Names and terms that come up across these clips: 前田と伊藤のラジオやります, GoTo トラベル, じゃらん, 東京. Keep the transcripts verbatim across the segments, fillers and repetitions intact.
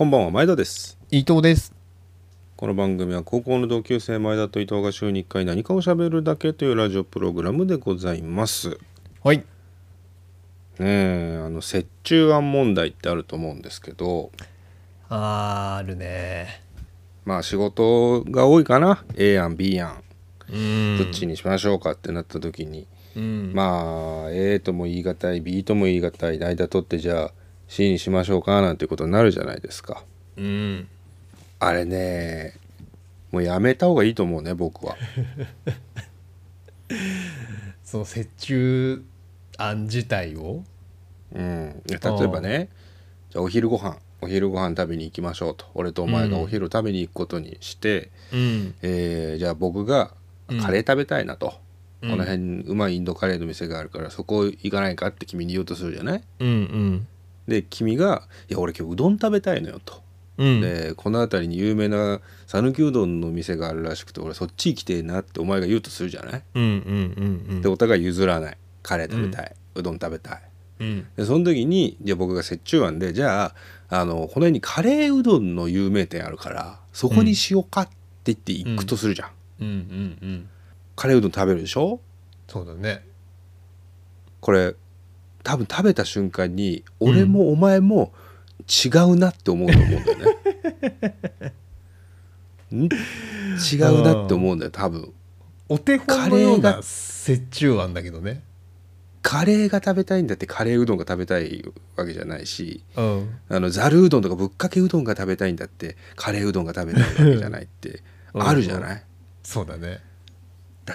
こんばんは、前田です。伊藤です。この番組は高校の同級生前田と伊藤が週にいっかい何かを喋るだけというラジオプログラムでございます。はい。ねえ、あの折衷案問題ってあると思うんですけど。あー、あるね。まあ仕事が多いかな。A 案 B 案。うん。どっちにしましょうかってなった時に、うん、まあ A とも言い難い B とも言い難い間取ってじゃあC にしましょうかなんてことになるじゃないですか、うん、あれねもうやめた方がいいと思うね僕はその折衷案自体を、うん、例えばねじゃあお昼ご飯お昼ご飯食べに行きましょうと俺とお前がお昼食べに行くことにして、うんえー、じゃあ僕がカレー食べたいなと、うん、この辺うまいインドカレーの店があるからそこ行かないかって君に言おうとするじゃない、うんうんで君がいや俺今日うどん食べたいのよと、うん、でこの辺りに有名な讃岐うどんの店があるらしくて俺そっち行きてえなってお前が言うとするじゃない、うんうんうんうん、でお互い譲らないカレー食べたい、うん、うどん食べたい、うん、でその時にじゃあ僕が折衷案でじゃあ、 あのこの辺にカレーうどんの有名店あるからそこにしようかって言って行くとするじゃん、うんうんうんうん、カレーうどん食べるでしょそうだねこれ多分食べた瞬間に俺もお前も違うなって思うと思うんだよね、うん、ん違うなって思うんだよ多分お手本のような折衷案だけどねカレーが食べたいんだってカレーうどんが食べたいわけじゃないし、うん、あのざるうどんとかぶっかけうどんが食べたいんだってカレーうどんが食べたいわけじゃないってあるじゃない、うん、そうだね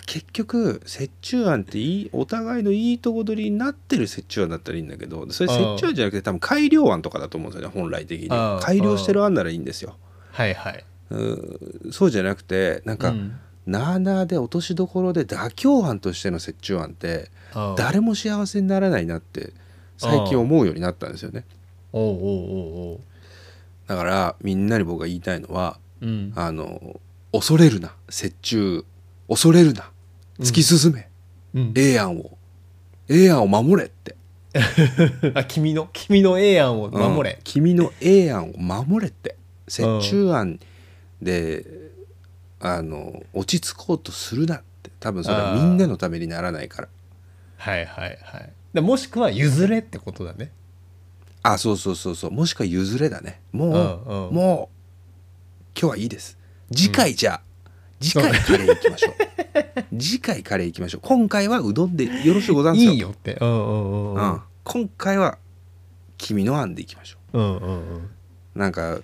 結局折衷案っていいお互いのいいとこ取りになってる折衷案だったらいいんだけどそれ折衷案じゃなくて多分改良案とかだと思うんですよね本来的に改良してる案ならいいんですよはいはいうそうじゃなくてなんか、うん、なーなーで落としどころで妥協案としての折衷案って誰も幸せにならないなって最近思うようになったんですよねおうおうおうおうだからみんなに僕が言いたいのは、うん、あの恐れるな折衷恐れるな突き進め、うん、A 案を A 案を守れってあ君の君の A 案を守れ、うん、君の A 案を守れって折衷案であの落ち着こうとするなって多分それはみんなのためにならないからはいはいはいでもしくは譲れってことだねあそうそうそうそうもしくは譲れだねもう、うんうん、もう今日はいいです次回じゃあ、うん次回カレー行きましょう次回カレー行きましょう今回はうどんでよろしゅうござんすよいいよっておうおうおう、うん、今回は君の案で行きましょう、うんうんうん、なんか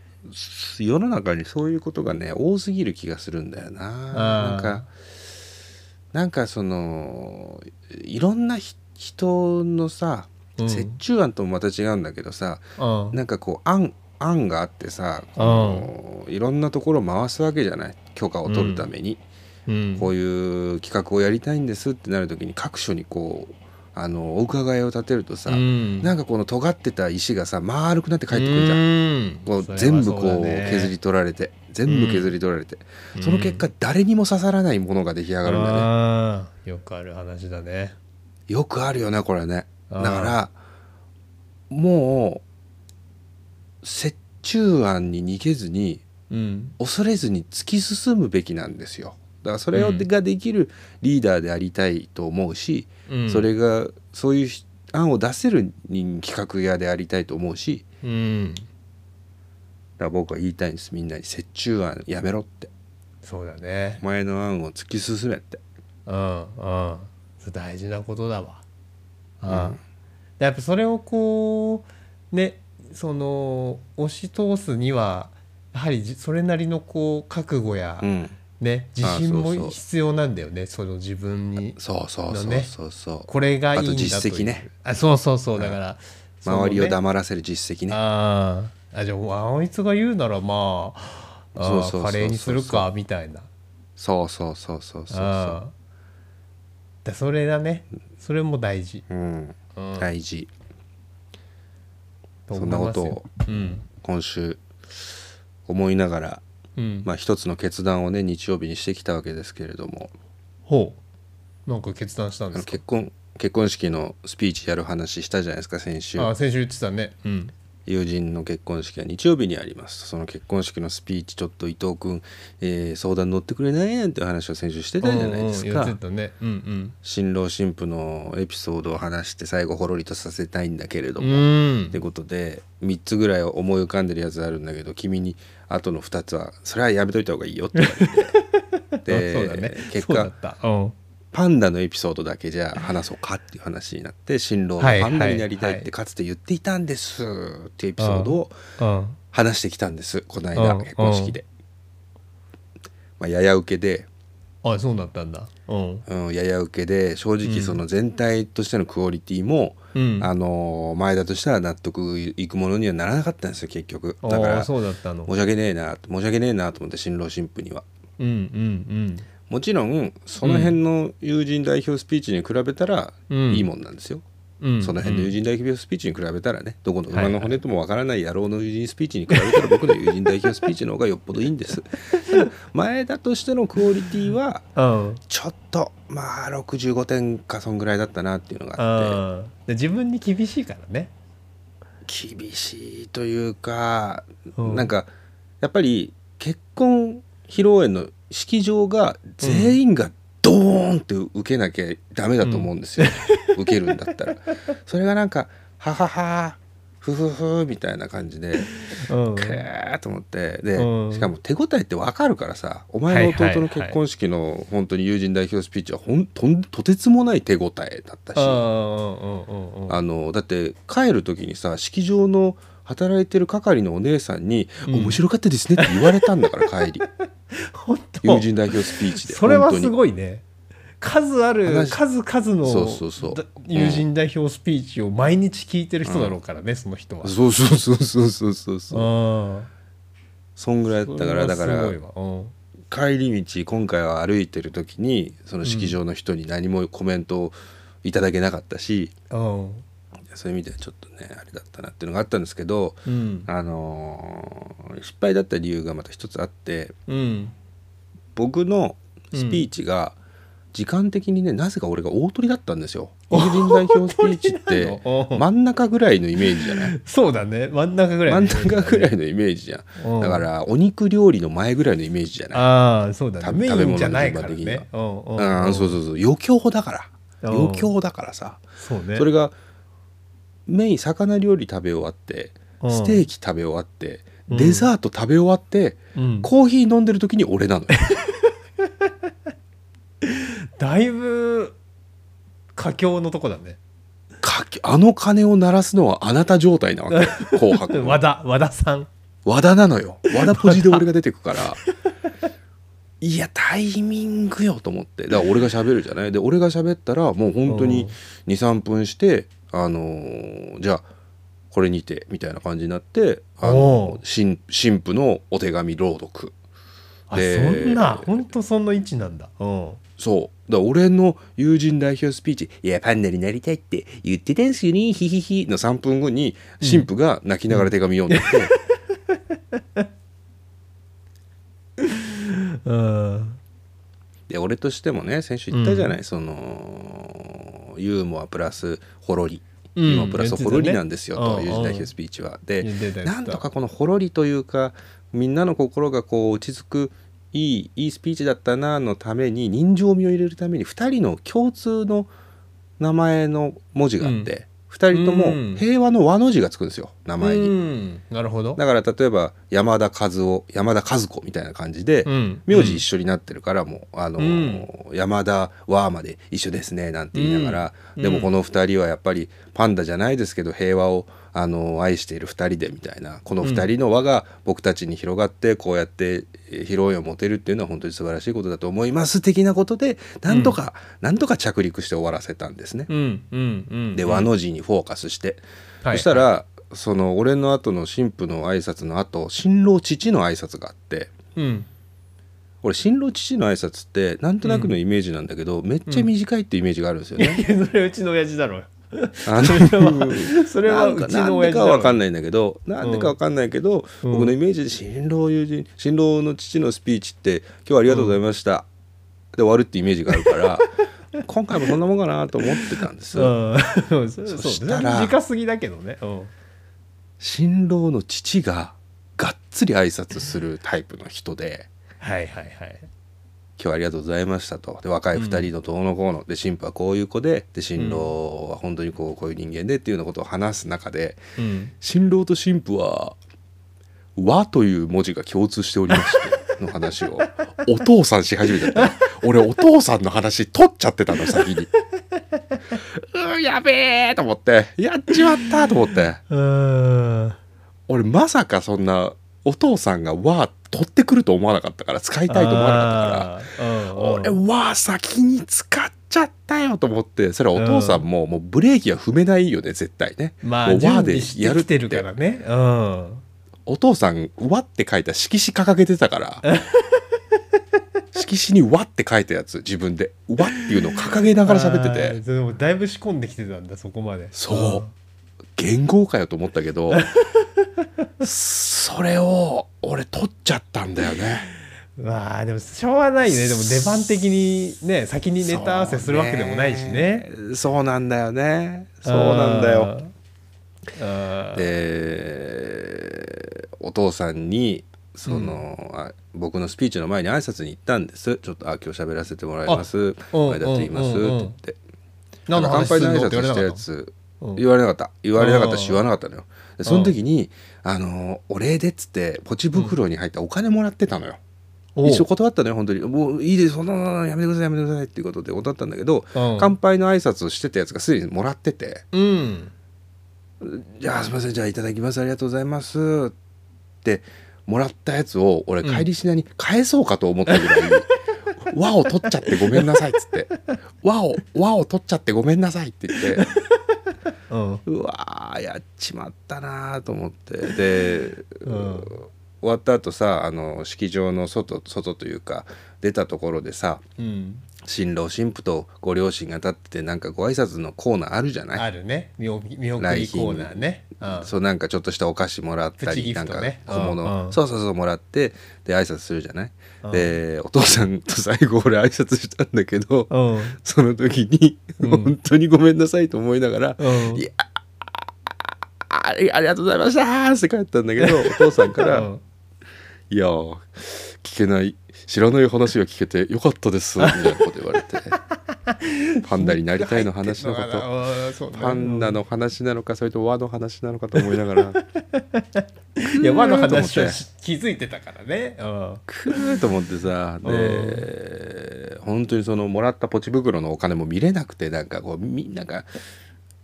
世の中にそういうことがね多すぎる気がするんだよななんかなんかそのいろんな人のさ折衷案ともまた違うんだけどさ、うん、なんかこう案案があってさこのいろんなところを回すわけじゃない許可を取るために、うん、こういう企画をやりたいんですってなるときに各所にこうあのお伺いを立てるとさ、うん、なんかこの尖ってた石がさ丸くなって帰ってくるじゃん、うん、こう全部こう削り取られて全部削り取られて、うん、その結果誰にも刺さらないものが出来上がるんだね、うん、あよくある話だねよくあるよねこれねだからもう折衷案に逃げずに、うん、恐れずに突き進むべきなんですよだからそれができるリーダーでありたいと思うし、うん、それがそういう案を出せる企画家でありたいと思うし、うん、だから僕は言いたいんですみんなに折衷案やめろってそうだねお前の案を突き進めってうんうん大事なことだわ、うん、あやっぱそれをこうねその押し通すにはやはりそれなりのこう覚悟や、うん、ね自信も必要なんだよねその自分にそうそうそうそうこれがいいんだというあと実績ねあそうそうそうだから、うんね、周りを黙らせる実績ねああじゃああいつが言うならまあカレーにするかみたいなそうそうそうそうそうそうだそれだねそれも大事、うんうん、大事そんなことを今週思いながら、うんまあ、一つの決断をね日曜日にしてきたわけですけれどもほうなんか決断したんですか結婚、結婚式のスピーチやる話したじゃないですか先週あ先週言ってたね、うん、友人の結婚式が日曜日にあります。その結婚式のスピーチ、ちょっと伊藤君、えー、相談乗ってくれないなんて話を先週してたじゃないですか。新郎新婦のエピソードを話して最後ほろりとさせたいんだけれども、うん、ってことでみっつぐらい思い浮かんでるやつあるんだけど、君にあとのふたつはそれはやめといた方がいいよって言われてでそうだ、ね、結果パンダのエピソードだけじゃ話そうかっていう話になって、新郎のパンダになりたいってかつて言っていたんですっていうエピソードを話してきたんです、この間結婚式で。まあ、やや受けで、あ、そうだったんだ、うんうん、やや受けで正直その全体としてのクオリティも、うん、あの前田としては納得いくものにはならなかったんですよ結局。だからそうだったの、申し訳ねえな申し訳ねえなと思って新郎新婦には、うんうんうん、もちろんその辺の友人代表スピーチに比べたらいいもんなんですよ、うんうん、その辺の友人代表スピーチに比べたらね、どこの馬の骨ともわからない野郎の友人スピーチに比べたら僕の友人代表スピーチの方がよっぽどいいんです前田としてのクオリティはちょっとまあろくじゅうごてんかそんぐらいだったなっていうのがあって、自分に厳しいからね、厳しいというか、なんかやっぱり結婚披露宴の式場が全員がドーンって受けなきゃダメだと思うんですよ、うん、受けるんだったらそれがなんかはははふふふみたいな感じでクーッと思って、でしかも手応えって分かるからさ、お前の弟の結婚式の本当に友人代表スピーチはほん と, とてつもない手応えだったし、あのだって帰る時にさ、式場の働いてる係のお姉さんに、うん、面白かったですねって言われたんだから帰り本当友人代表スピーチで、それはすごいね、数ある数々のそうそうそう、うん、友人代表スピーチを毎日聞いてる人だろうからね、うん、その人はそうそうそうそうそうそうあそんぐらいだったから、だから、うん、帰り道今回は歩いてる時にその式場の人に何もコメントをいただけなかったし、うんうん、そういう意味ではちょっとねあれだったなっていうのがあったんですけど、うん、あのー、失敗だった理由がまた一つあって、うん、僕のスピーチが時間的にね、なぜか俺が大鳥だったんですよ。友人代表スピーチって真ん中ぐらいのイメージじゃないそうだね、真ん中ぐらいのイメージだね、真ん中ぐらいのイメージじゃん。だからお肉料理の前ぐらいのイメージじゃない。ああそうだね、食べ物の順番的には、ああそうそうそう、余興だから余興だからさ、 そうね、それがメイン魚料理食べ終わってステーキ食べ終わって、うん、デザート食べ終わって、うん、コーヒー飲んでる時に俺なのよだいぶ佳境のとこだね。あの鐘を鳴らすのはあなた状態なわけ紅白和田、和田さん和田なのよ。和田ポジで俺が出てくからいやタイミングよと思って、だから俺が喋るじゃない。で俺が喋ったらもう本当に にさんぷんしてあのー、じゃあこれにてみたいな感じになって、あの神父のお手紙朗読で、あそんな本当そんな位置なんだ。うそうだ、俺の友人代表スピーチ「いやパンダになりたいって言ってたんすよねヒヒヒ」のさんぷんごに神父が泣きながら手紙読んでて、うんうんで俺としてもね先週言ったじゃない、うん、そのユーモアプラスほろり、うん、ユーモアプラスほろりなんですよ、ね、という友人代表スピーチは。でなんとかこのほろりというかみんなの心がこう落ち着くいいいいスピーチだったなのために人情味を入れるためにふたりの共通の名前の文字があって、うん、ふたりとも平和の和の字がつくんですよ名前に、うん、なるほど。だから例えば山田和夫山田和子みたいな感じで、うん、名字一緒になってるからもう、あのーうん、山田和まで一緒ですねなんて言いながら、うん、でもこのふたりはやっぱりパンダじゃないですけど平和を、あのー、愛しているふたりでみたいな、このふたりの輪が僕たちに広がってこうやって披露宴を持てるっていうのは本当に素晴らしいことだと思います的なことでなんとか、うん、なんとか着陸して終わらせたんですね、うんうんうん、で和の字にフォーカスして、はい、そしたら、はい、その俺の後の新婦の挨拶の後新郎父の挨拶があって、うん、俺新郎父の挨拶ってなんとなくのイメージなんだけど、うん、めっちゃ短いってイメージがあるんですよね、うん、いやそれうちの親父だろあのそれはうちの親父だろ。なんでかは分かんないんだけどなんでか分かんないけど、うん、僕のイメージで新郎友人新郎の父のスピーチって今日はありがとうございました、うん、で終わるってイメージがあるから今回もそんなもんかなと思ってたんですよそしたら短すぎだけどね。新郎の父ががっつり挨拶するタイプの人ではいはいはい今日はありがとうございましたとで若いふたりのどうのこうの、うん、で新婦はこういう子で、で新郎は本当にこう、こういう人間でっていうようなことを話す中で、うん、新郎と新婦は和という文字が共通しておりましての話をお父さんし始めちゃった俺お父さんの話取っちゃってたの先にうーやべえと思ってやっちまったと思ってうーん俺まさかそんなお父さんが和取ってくると思わなかったから使いたいと思わなかったから俺和先に使っちゃったよと思ってそれはお父さんももうブレーキは踏めないよね絶対ね、まあ、もう和でやるってるからね、うん、お父さん和って書いた色紙掲げてたから色紙に和って書いたやつ自分で和っていうのを掲げながら喋っててでもだいぶ仕込んできてたんだそこまでそう言語かよと思ったけどそれを俺取っちゃったんだよねまあでもしょうがないよねでも出番的にね先にネタ合わせするわけでもないしねそうなんだよねそうなんだよあでお父さんにその、うん、僕のスピーチの前に挨拶に行ったんですちょっとあ今日喋らせてもらいます前田と言います、うんうんうん、って言ってなんか乾杯の挨拶したやつ言われなかった言われなかったし言わなかったのよでその時にあのお礼でっつってポチ袋に入ったお金もらってたのよ、うん、一生断ったのよ本当にもういいですそんなやめてくださいやめてくださいっていうことで断ったんだけど、うん、乾杯の挨拶をしてたやつがすでにもらってて、うん、じゃあすいませんじゃあいただきますありがとうございますってもらったやつを俺帰りしなに返そうかと思ったぐらい、うん和を取っちゃってごめんなさいっつって和を和を取っちゃってごめんなさいって言ってうわやっちまったなと思ってで、うん、終わった後さあの式場の外外というか出たところでさ、うん、新郎新婦とご両親が立っててなんかご挨拶のコーナーあるじゃないあるね見送りコーナーね、うん、そうなんかちょっとしたお菓子もらったり、ね、なんか小物、うん、そうそうそうもらってで挨拶するじゃない、うん、でお父さんと最後俺挨拶したんだけど、うん、その時に、うん、本当にごめんなさいと思いながら、うん、いやありがとうございましたって帰ったんだけどお父さんから、うん、いや聞けない知らない話が聞けてよかったですみたいなこと言われてパンダになりたいの話のことパンダの話なのかそれと和の話なのかと思いながらいや和の話を気づいてたからねくーと思ってさで本当にそのもらったポチ袋のお金も見れなくてなんかこうみんなが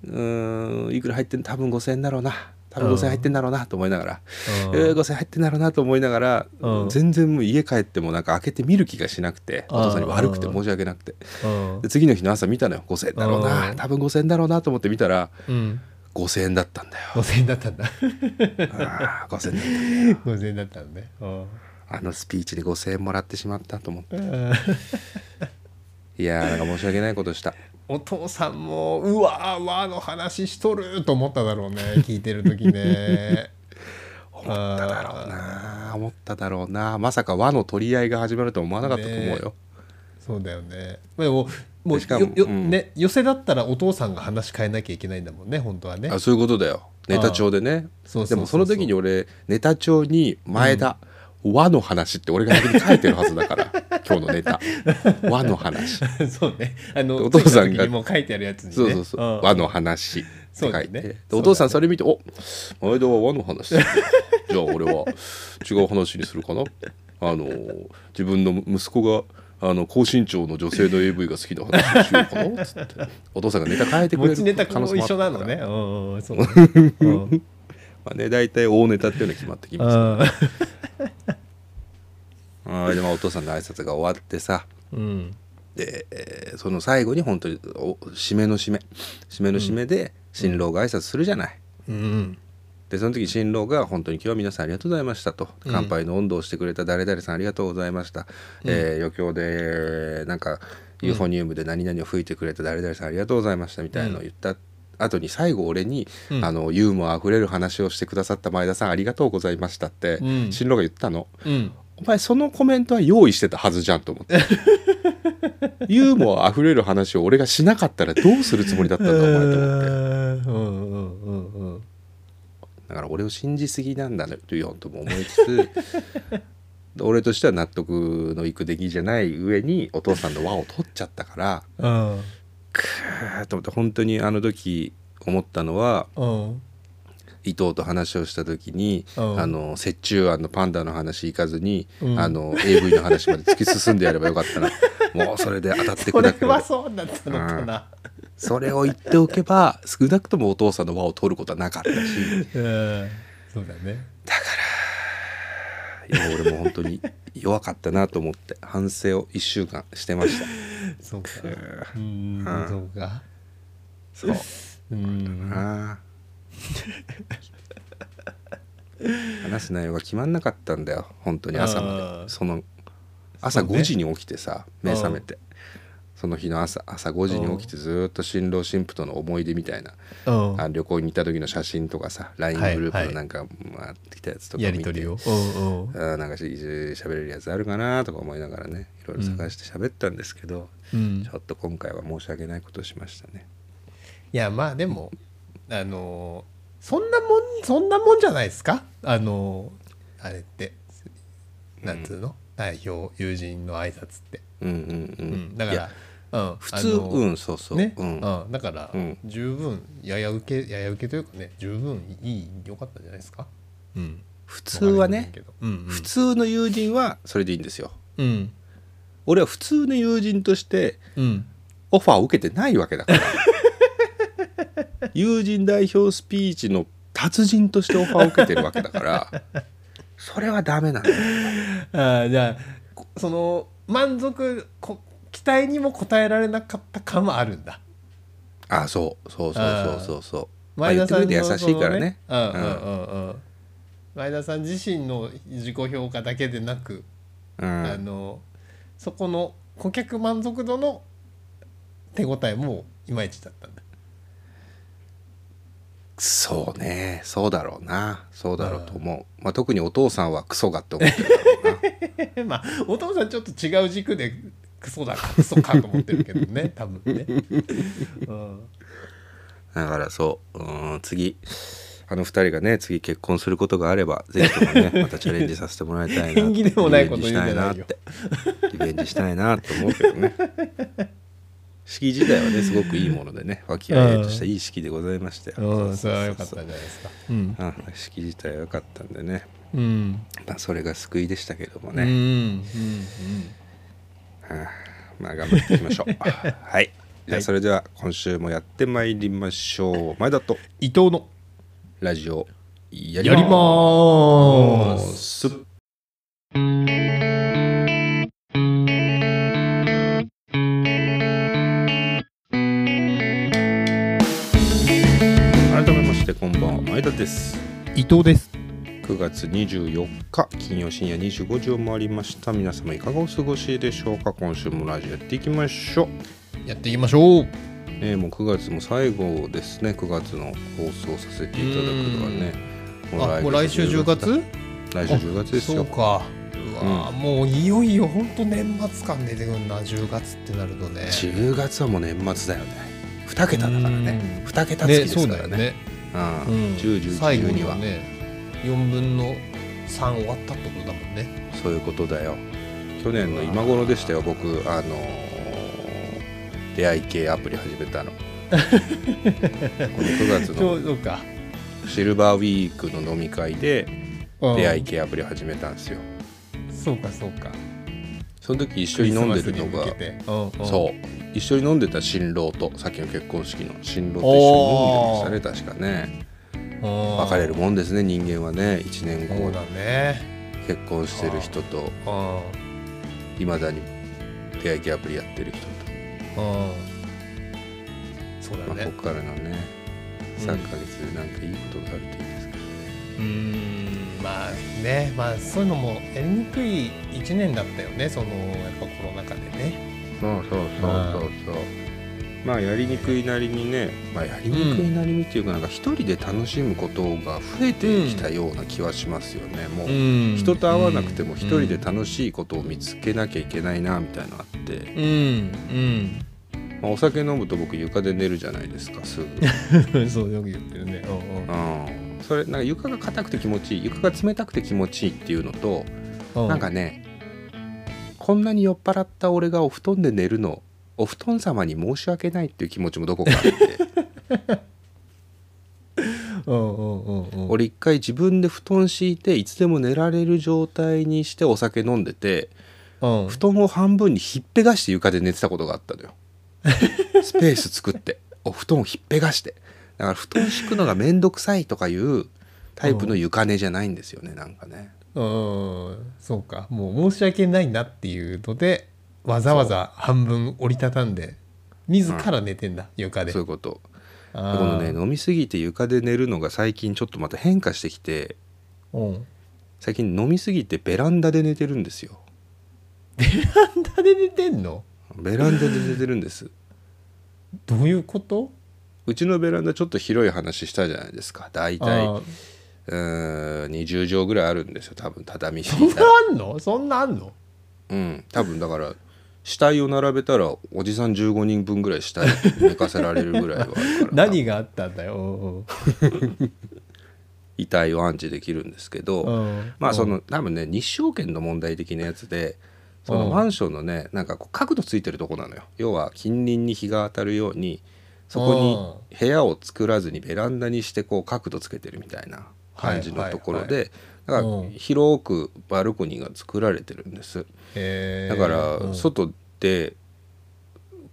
うーんいくら入ってん多分ごせんえんだろうな多分ごせんえん入ってんだろうなと思いながら、うんえー、ごせんえん入ってんだろうなと思いながら、うん、全然もう家帰ってもなんか開けてみる気がしなくて、うん、お父さんに悪くて申し訳なくて、うん、で次の日の朝見たのよごせんえんだろうな、うん、多分ごせんえんだろうなと思って見たら、うん、ごせんえんだったんだよごせんえんだったんだあごせんえんだったごせんえんだったんだねあのスピーチでごせんえんもらってしまったと思っていやーなんか申し訳ないことしたお父さんもうわー和の話しとると思っただろうね聞いてる時ね思っただろうな思っただろうなまさか和の取り合いが始まるとは思わなかったと思うよ、ね、そうだよねでももうしかも、うんね、寄せだったらお父さんが話変えなきゃいけないんだもんね本当はねあそういうことだよネタ帳でねでもその時に俺ネタ帳に前田、うん和の話って俺が逆に書いてるはずだから今日のネタ和の話そうねあのお父さんがにも書いてあるやつにねそうそうそう、うん、和の話って書いて、ねね、お父さんそれ見てお前田は和の話じゃあ俺は違う話にするかなあの自分の息子があの高身長の女性の エーブイ が好きな話をしようかなつってお父さんがネタ変えてくれる持ちネタも一緒なのねうんそうねまあね、大体大ネタっていうのは決まってきます、ね、あでもお父さんの挨拶が終わってさ、うん、で、えー、その最後に本当に締めの締め締めの締めで新郎が挨拶するじゃない、うんうん、でその時新郎が本当に今日は皆さんありがとうございましたと、うん、乾杯の温度をしてくれた誰々さんありがとうございました、うんえー、余興でなんかユーフォニウムで何々を吹いてくれた誰々さんありがとうございましたみたいなのを言った、うん後に最後俺に、うん、あのユーモアあふれる話をしてくださった前田さんありがとうございましたって、うん、新郎が言ったの、うん、お前そのコメントは用意してたはずじゃんと思ってユーモアあふれる話を俺がしなかったらどうするつもりだったんだお前と思ってだから俺を信じすぎなんだというよとも思いつつ俺としては納得のいく出来じゃない上にお父さんの輪を取っちゃったから、うん、クーッと思って、本当にあの時思ったのは、うん、伊藤と話をした時に、うん、あの折衷案のパンダの話行かずに、うん、あの エーブイ の話まで突き進んでやればよかったなもうそれで当たってくれそれはそうだったのかな、うん、それを言っておけば少なくともお父さんの輪を取ることはなかったし、うん、そうだね。だからいや俺も本当に弱かったなと思って反省をいっしゅうかんしてましたそうか、うーん、うん、そうか、そううんな話す内容が決まんなかったんだよ本当に。朝までその朝ごじに起きてさ、ね、目覚めてその日の朝朝ごじに起きてずっと新郎新婦との思い出みたいな、あの旅行に行った時の写真とかさ ライン グループのなんか回ってきたやつとか見て、はいはい、やり取りをおうおう、あなんかし喋れるやつあるかなとか思いながらね、いろいろ探して喋ったんですけど、うん、ちょっと今回は申し訳ないことをしましたね。いやまあでもあのー、そんなもんそんなもんじゃないですか。あのー、あれってなんつうの、うん、代表友人の挨拶って。うんうんうんうん、だから。うん、普通、うん、そうそう、ね、うん、うん、だから、うん、十分やや受けやや受けというかね、十分いい良かったんじゃないですか、うん、普通はね、うんうん、普通の友人はそれでいいんですよ、うん、俺は普通の友人としてオファーを受けてないわけだから、うん、友人代表スピーチの達人としてオファーを受けてるわけだからそれはダメなんだよ。あ、じゃあその満足こ期待にも応えられなかった感はあるんだ。ああ、そうそうそうそうそう。前田さんで優しいからね。うんうんうんうん。前田さん自身の自己評価だけでなく、うん、あのそこの顧客満足度の手応えもいまいちだったんだ。そうね、そうだろうな、そうだろうと思う。あ、まあ、特にお父さんはクソがって思ってるだろうな。まあお父さんちょっと違う軸で。クソだかクソかと思ってるけどね多分ね、うん、だからそう、うん、次あのふたりがね次結婚することがあればぜひともねまたチャレンジさせてもらいたいな、縁起でもないこと言うんじゃないよ、リベンジしたいなって思うけどね式自体はねすごくいいものでね、和気あいあいとしたいい式でございましたよ。それは良かったんじゃないですか、うん、あ式自体は良かったんでね、うん、まあ、それが救いでしたけどもね、うんうんうんはあ、まあ頑張っていきましょうはいじゃあそれでは今週もやってまいりましょう。前田と伊藤のラジオやりまーす。改めましてこんばんは、前田です。伊藤です。くがつにじゅうよっか金曜深夜にじゅうごじを回りました。皆様いかがお過ごしでしょうか。今週もラジオやっていきましょうやっていきましょう、えー、もうくがつも最後ですね。くがつの放送させていただくのはね、もう 来, あもう来週じゅうがつ来週じゅうがつですよ。そうか、うわ、うん、もういよいよ本当年末感出てくるな、じゅうがつってなるとね。じゅうがつはもう年末だよね。にけただからね、にけた月ですから ね, ね, ね、うんうん、じゅう、じゅういち、じゅうにはねよんぶんのさん終わったってことだもんね。そういうことだよ。去年の今頃でしたよ、僕あのー、出会い系アプリ始めたのこのくがつのシルバーウィークの飲み会で出会い系アプリ始めたんですよ。そうかそうか。その時一緒に飲んでるのが、そう一緒に飲んでた新郎と、さっきの結婚式の新郎と一緒に飲んでましたね確かね。別れるもんですね人間はね。いちねんごだ、ね、結婚してる人といまだに出会い系アプリやってる人と、あそうだね、まあ、ここからのねさんかげつでなんかいいことがあるといいですけどね、うん、うーんまあね、まあそういうのもやりにくいいちねんだったよね、そのやっぱコロナ禍でね。そうそうそうそうそう、まあやりにくいなりにね、まあ、やりにくいなりにっていうか、なんか一人で楽しむことが増えてきたような気はしますよね、うん、もう人と会わなくても一人で楽しいことを見つけなきゃいけないなみたいなのあって、うんうんまあ、お酒飲むと僕床で寝るじゃないですかすぐそうよく言ってるね。おうおう、うん、それなんか床が硬くて気持ちいい、床が冷たくて気持ちいいっていうのと、うん、なんかね、こんなに酔っ払った俺がお布団で寝るの、お布団様に申し訳ないっていう気持ちもどこかあってうんうんうんうん、俺一回自分で布団敷いていつでも寝られる状態にしてお酒飲んでて、うん、布団を半分にひっぺがして床で寝てたことがあったのよスペース作ってお布団をひっぺがして、だから布団敷くのがめんどくさいとかいうタイプの床寝じゃないんですよね、うん、なんかね、うん、そうか、もう申し訳ないなっていうのでわざわざ半分折りたたんで自ら寝てんだ、うん、床で。そういうこと。このね、飲みすぎて床で寝るのが最近ちょっとまた変化してきて、うん、最近飲みすぎてベランダで寝てるんですよ。ベランダで寝てんの？ベランダで寝てるんですどういうこと？うちのベランダちょっと広い話したじゃないですか。だいたいにじゅうじょうぐらいあるんですよ多分。畳敷いたらそんなあんの？そんなあんの？うん多分だから死体を並べたらおじさんじゅうごにんぶんぐらい死体寝かせられるぐらいはあるから何があったんだよ遺体を安置できるんですけど、まあその多分ね日照圏の問題的なやつで、そのマンションのねなんかこう角度ついてるとこなのよ。要は近隣に日が当たるようにそこに部屋を作らずにベランダにしてこう角度つけてるみたいな感じのところで、はいはいはい、だから広くバルコニーが作られてるんです。だから外で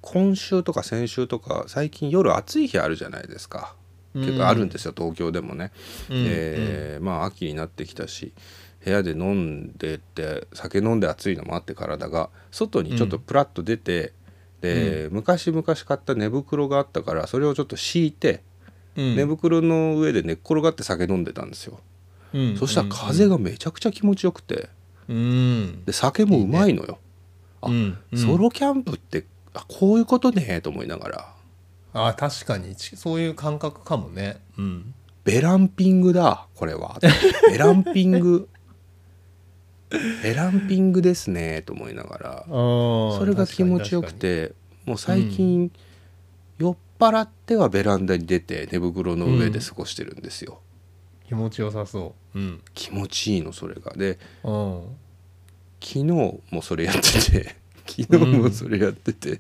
今週とか先週とか最近夜暑い日あるじゃないですか。結構あるんですよ東京でもね、うんえーうん、まあ秋になってきたし部屋で飲んでて酒飲んで暑いのもあって体が外にちょっとプラッと出て、うん、で昔々買った寝袋があったからそれをちょっと敷いて、うん、寝袋の上で寝っ転がって酒飲んでたんですよ、うん、そしたら風がめちゃくちゃ気持ちよくて、うん、で酒もうまいのよ、いいね、あ、うん、ソロキャンプってあこういうことねと思いながら、あ確かにそういう感覚かもね、うん、ベランピングだこれはベランピングベランピングですねと思いながら、それが気持ちよくて、もう最近、うん、酔っ払ってはベランダに出て寝袋の上で過ごしてるんですよ、うん気持ちよさそう、うん、気持ちいいのそれが。で、うん、昨日もそれやってて昨日もそれやってて、うん、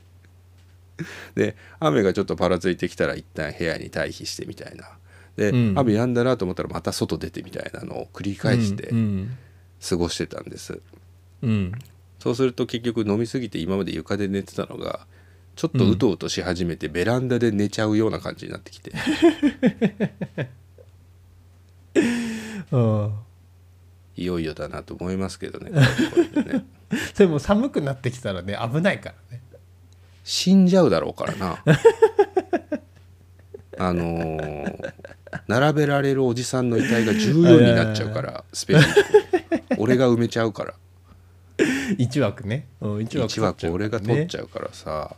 で雨がちょっとパラついてきたら一旦部屋に退避してみたいな、で、うん、雨やんだなと思ったらまた外出てみたいなのを繰り返して過ごしてたんです、うんうん、そうすると結局飲みすぎて今まで床で寝てたのがちょっとうとうとし始めて、うん、ベランダで寝ちゃうような感じになってきてあいよいよだなと思いますけどね。でも寒くなってきたらね危ないからね、死んじゃうだろうからなあのー、並べられるおじさんの遺体がじゅうよんになっちゃうからスペース俺が埋めちゃうからいち枠ね、うん、いち枠取っちゃうからね、いち枠俺が取っちゃうからさ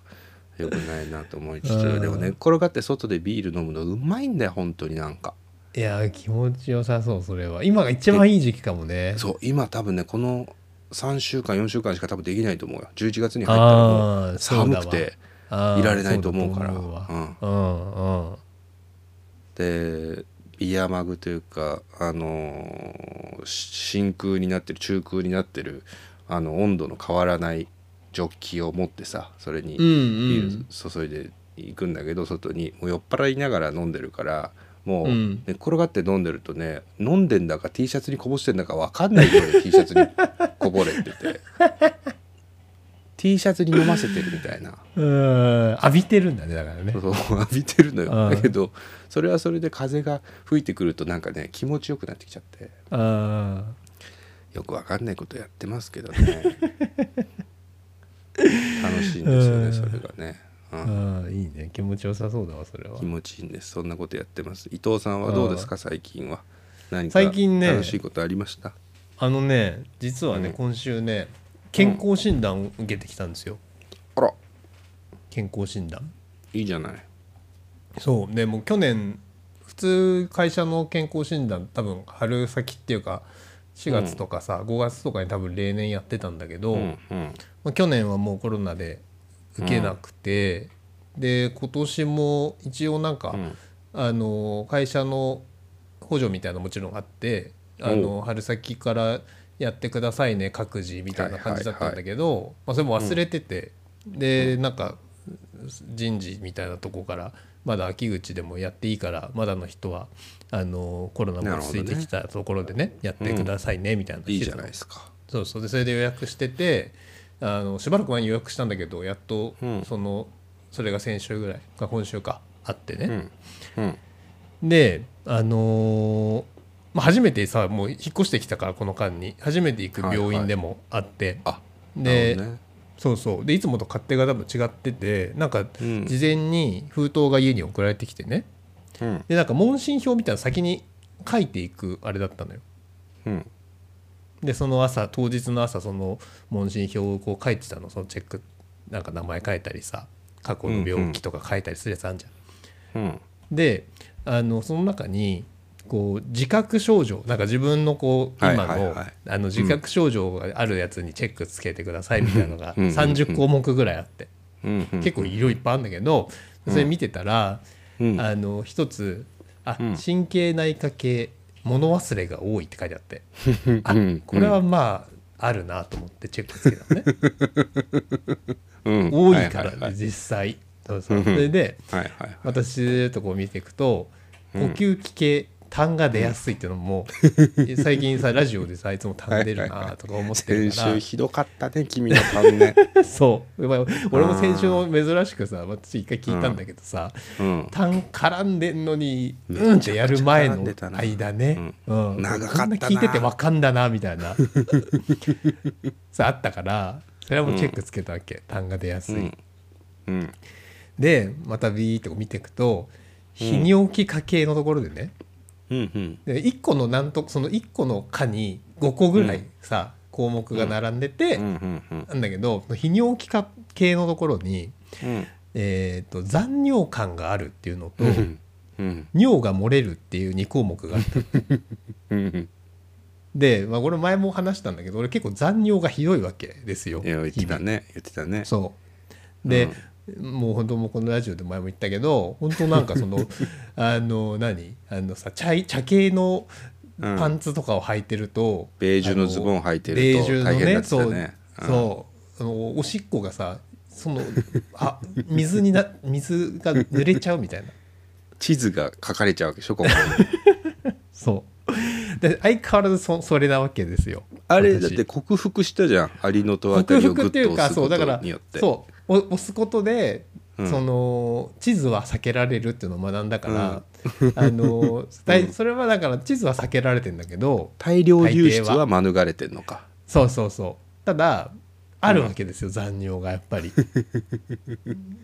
よくないなと思いつつ、でも寝っ転がって外でビール飲むのうまいんだよ本当に。なんかいや気持ちよさそう。それは今が一番いい時期かもね。そう今多分ねこのさんしゅうかんよんしゅうかんしか多分できないと思うよ。じゅういちがつに入ったらもう寒くていられないと思うから、うんでビヤマグというかあのー、真空になってる中空になってるあの温度の変わらないジョッキを持ってさ、それにビール注いでいくんだけど、うんうん、外にもう酔っ払いながら飲んでるからもう寝っ転がって飲んでるとね、うん、飲んでんだか T シャツにこぼしてんだか分かんないぐらい T シャツにこぼれててT シャツに飲ませてるみたいな、うーん浴びてるんだねだからね、そうそう浴びてるのよ。だけどそれはそれで風が吹いてくるとなんかね気持ちよくなってきちゃって、あよく分かんないことやってますけどね楽しいんですよねそれがね。ああいいね気持ちよさそうだわそれは。気持ちいいんです。そんなことやってます。伊藤さんはどうですか最近は。何か楽しいことありました？最近ね、あのね実はね、うん、今週ね健康診断を受けてきたんですよ、うん、あら健康診断いいじゃない。そうでも去年普通会社の健康診断多分春先っていうかしがつとかさ、うん、ごがつとかに多分例年やってたんだけど、うんうんまあ、去年はもうコロナで受けなくて、うん、で今年も一応なんか、うん、あの会社の補助みたいなのもちろんあって、あの春先からやってくださいね各自みたいな感じだったんだけど、はいはいはい、まあ、それも忘れてて、うん、でなんか人事みたいなとこからまだ秋口でもやっていいからまだの人はあのコロナも落ち着いてきたところで ね, ねやってくださいね、うん、みたいな、いいじゃないですか。そうそう、でそれで予約してて、あのしばらく前に予約したんだけどやっと そ, の、うん、それが先週ぐらいか今週かあってね、うんうん、であのーまあ、初めてさ、もう引っ越してきたからこの間に初めて行く病院でもあって、はいはい、で、ね、そうそうでいつもと勝手が多分違ってて、なんか事前に封筒が家に送られてきてね、うん、でなんか問診票みたいなの先に書いていくあれだったのよ、うん、でその朝当日の朝その問診票をこう書いてたの、そのチェックなんか名前書いたりさ過去の病気とか書いたりするやつあるじゃん、うんうん、であのその中にこう自覚症状なんか自分のこう今 の,、はいはいはい、あの自覚症状があるやつにチェックつけてくださいみたいなのがさんじゅっこうもくぐらいあって結構色いっぱいあるんだけど、それ見てたらあの一つあ神経内科系物忘れが多いって書いてあって、あこれはまああるなと思ってチェックつけたのね、多いから実際。それで私とこう見ていくと呼吸器系痰が出やすいっていうのも最近さラジオでさいつも痰出るなとか思ってるから、先週ひどかったね君の痰ねそう俺も先週の珍しくさ私一回聞いたんだけどさ、うん、痰絡んでんのにうんってやる前の間ね、うん、長かったな聞いてて分かんだなみたいなさあったから、それはもうチェックつけたわけ、うん、痰が出やすい、うんうん、でまたビーって見ていくと泌尿器科系のところでね、うんうん、でいっこのなんとそのいっこの科にごこぐらいさ、うん、項目が並んでて、うんうんうんうん、なんだけど泌尿器科系のところに、うんえー、と残尿感があるっていうのと、うんうん、尿が漏れるっていうにこうもくがあったうん、うん、で、まあ、これ前も話したんだけど俺結構残尿がひどいわけですよ。いや言ってたね言ってたね。そうで、うん、もう本当もうこのラジオで前も言ったけど本当なんかそのあの何あのさ 茶, 茶系のパンツとかを履いてると、うん、ベージュのズボン履いてると大変だったね。そう、うん、おしっこがさそのあ 水, にな水が濡れちゃうみたいな地図が書かれちゃうわけでしょここそうで相変わらず そ, それなわけですよ。あれだって克服したじゃん、アリのとあたりをグッと押すことによって。そう押すことで、うん、その地図は避けられるっていうのを学んだから、うん、あのそれはだから地図は避けられてんだけど大量流出は免れてんのか。そうそうそう。ただあるわけですよ、うん、残尿がやっぱり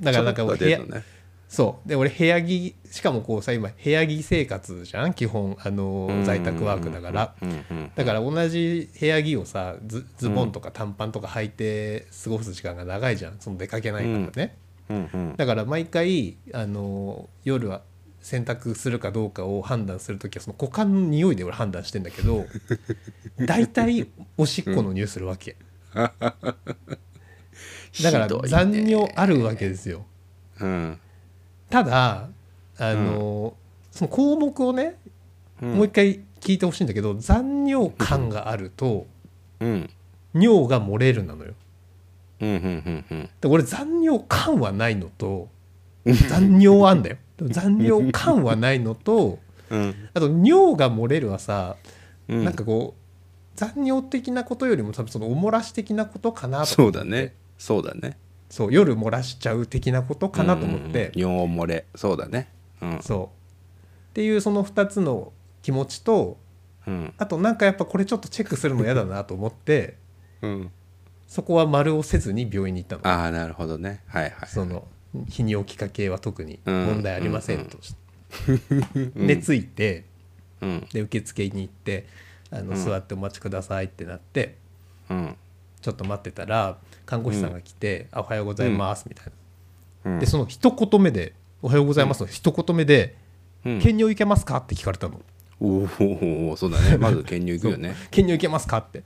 だからなんか部屋、ね、そうで俺部屋着しかもこうさ今部屋着生活じゃん基本あの在宅ワークだから、うんうんうん、だから同じ部屋着をさ ズ, ズボンとか短パンとか履いて過ごす時間が長いじゃん、その出かけないからね、うんうんうん、だから毎回あの夜は洗濯するかどうかを判断するときはその股間の匂いで俺判断してんだけど大体おしっこの匂いするわけ、うん、だから残尿あるわけですよ、うん、ただあのうん、その項目をね、うん、もう一回聞いてほしいんだけど残尿感があると、うん、尿が漏れるなのよ、うんうんうんうん、で俺残尿感はないのと残尿あんだよ残尿感はないのと、うん、あと尿が漏れるはさ、うん、なんかこう残尿的なことよりも多分そのお漏らし的なことかなと。そうだねそうだね。そう夜漏らしちゃう的なことかなと思って、うんうん、尿漏れそうだねうん、そうっていうそのふたつの気持ちと、うん、あとなんかやっぱこれちょっとチェックするの嫌だなと思って、うん、そこは丸をせずに病院に行ったの。ああなるほどねはいはい。その泌尿器科系は特に問題ありませんと、うんうん、でついて、うん、で受付に行ってあの、うん、座ってお待ちくださいってなって、うん、ちょっと待ってたら看護師さんが来て、うん、あおはようございますみたいな、うん、でその一言目でおはようございますの一言目で、うん、検尿いけますかって聞かれたの。おおそうだねまず検尿いくよね検尿いけますかって、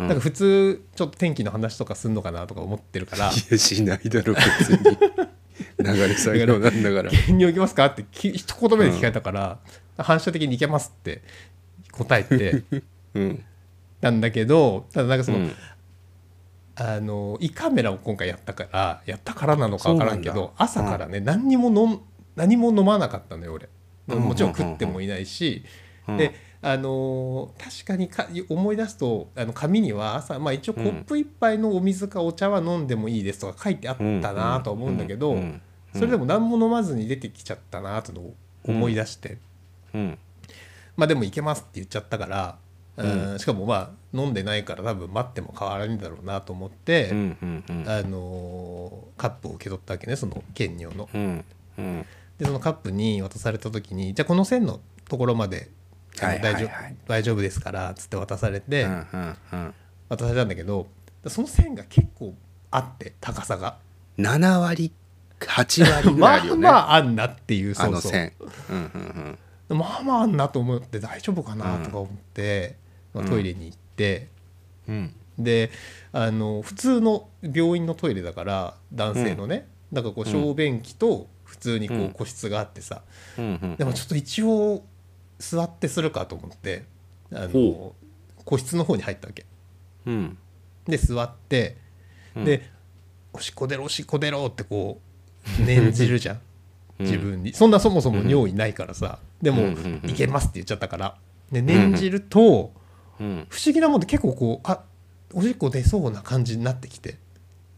うん、なんか普通ちょっと天気の話とかすんのかなとか思ってるからいやしないだろ別に流れ作業なんだから検尿いけますかって一言目で聞かれたから、うん、反射的にいけますって答えて、うん、なんだけど、ただなんかその、うん、あの胃カメラを今回やったからやったからなのか分からんけど、朝からね、うん、何にもの何も飲まなかったのよ俺、うん、もちろん食ってもいないし、うん、であの確かにか思い出すと、あの紙には朝、まあ、一応コップ一杯のお水かお茶は飲んでもいいですとか書いてあったなと思うんだけど、それでも何も飲まずに出てきちゃったなと思い出して、うんうん、まあでもいけますって言っちゃったから、うん、しかもまあ飲んでないから多分待っても変わらないんだろうなと思って、うんうんうん、あのカップを受け取ったわけね、その兼用の、うんうん、でそのカップに渡された時に、じゃあこの線のところまで、はいはいはい、大丈夫、大丈夫ですからつって渡されて、うんうんうん、渡されたんだけど、その線が結構あって、高さがなな割はち割ぐらいあるよねまあまああんなっていう、そうそう、あの線、うんうんうん、まあまああんなと思って大丈夫かなとか思って、うんまあ、トイレに行って、うん、であの普通の病院のトイレだから、男性のね、うん、なんかこう小便器と普通にこう個室があってさ、うんうんうん、でもちょっと一応座ってするかと思ってあの個室の方に入ったわけ、うん、で座って、うん、でおしっこ出ろおしっこ出ろってこう念じるじゃん自分に、うん、そんなそもそも尿意ないからさ、うん、でも、うんうん、いけますって言っちゃったからで念じると、うん、不思議なもんで結構こう、あ、おしっこ出そうな感じになってきて、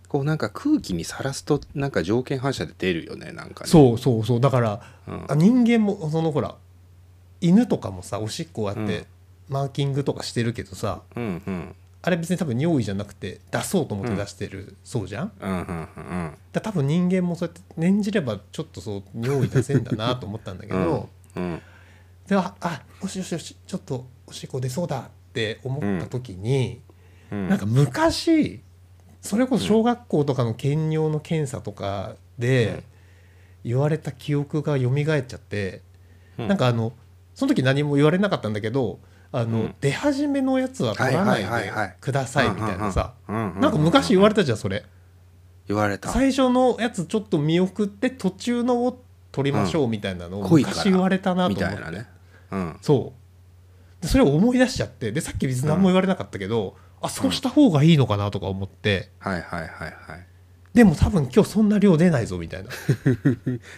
こうなんか空気にさらすとなんか条件反射で出るよね、なんかね、そうそうそう、だから、うん、人間もそのほら犬とかもさおしっこあって、うん、マーキングとかしてるけどさ、うんうん、あれ別に多分尿意じゃなくて出そうと思って出してる、うん、そうじゃん、うんうんうん、だ多分人間もそうやって念じればちょっとそう尿意出せんだなと思ったんだけど、うんうん、ではあ、よしよしよしちょっとおしっこ出そうだって思った時に、うんうん、なんか昔それこそ小学校とかの検尿の検査とかで言われた記憶が蘇っちゃって、うん、なんかあのその時何も言われなかったんだけど、あの、うん、出始めのやつは取らないでくださいみたいなさ、なんか昔言われたじゃん、それ言われた、最初のやつちょっと見送って途中のを取りましょうみたいなのを昔言われたなと思って、うん、みたいなね、うん、そうでそれを思い出しちゃって、でさっき別に何も言われなかったけど、うん、あそうした方がいいのかなとか思って、うん、はいはいはいはい、でも多分今日そんな量出ないぞみたいな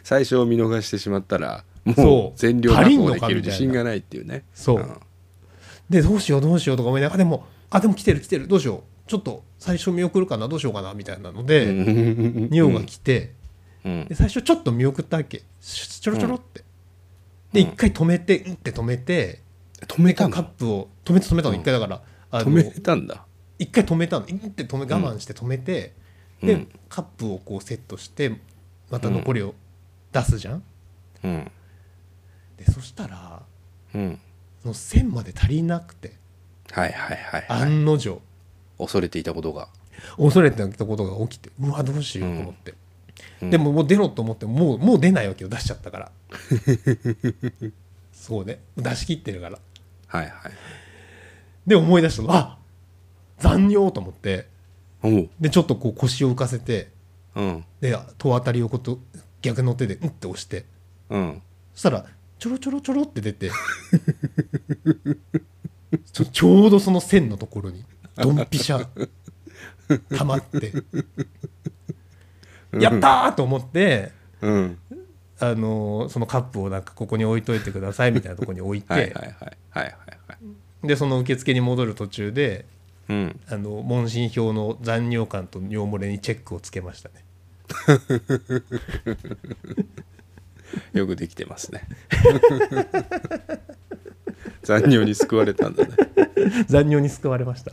最初を見逃してしまったらもう全量確保できる自信がないっていうね、そう、うん、でどうしようどうしようとか思いながら、でもあでも来てる来てるどうしようちょっと最初見送るかなどうしようかなみたいなので尿が来て、うん、で最初ちょっと見送ったわけ、ちょろちょろって、うん、で一回止めて、うんって止めて止めたのカップを止めて止めたの一回だから、うん、あの止めたんだ一回止めたの、うんって止め我慢して止めて、うん、でカップをこうセットしてまた残りを出すじゃん、うん、うんでそしたら、うん、その線まで足りなくて、はいはいはいはい、案の定恐れていたことが恐れていたことが起きて、うわどうしようと思って、うん、でももう出ろと思ってもう、もう出ないわけよ、出しちゃったからそうね、出し切ってるから、はいはい、で思い出したの、あ残尿と思って、うん、でちょっとこう腰を浮かせて、うん、で戸当たりをこと逆の手でうんって押して、うん、そしたらちょろちょろちょろって出てちょ、ちょうどその線のところにドンピシャ溜まってやったーと思って、うん、あのそのカップをなんかここに置いといてくださいみたいなところに置いてでその受付に戻る途中で、うん、あの問診票の残尿感と尿漏れにチェックをつけましたねよくできてますね残尿に救われたんだね残尿に救われました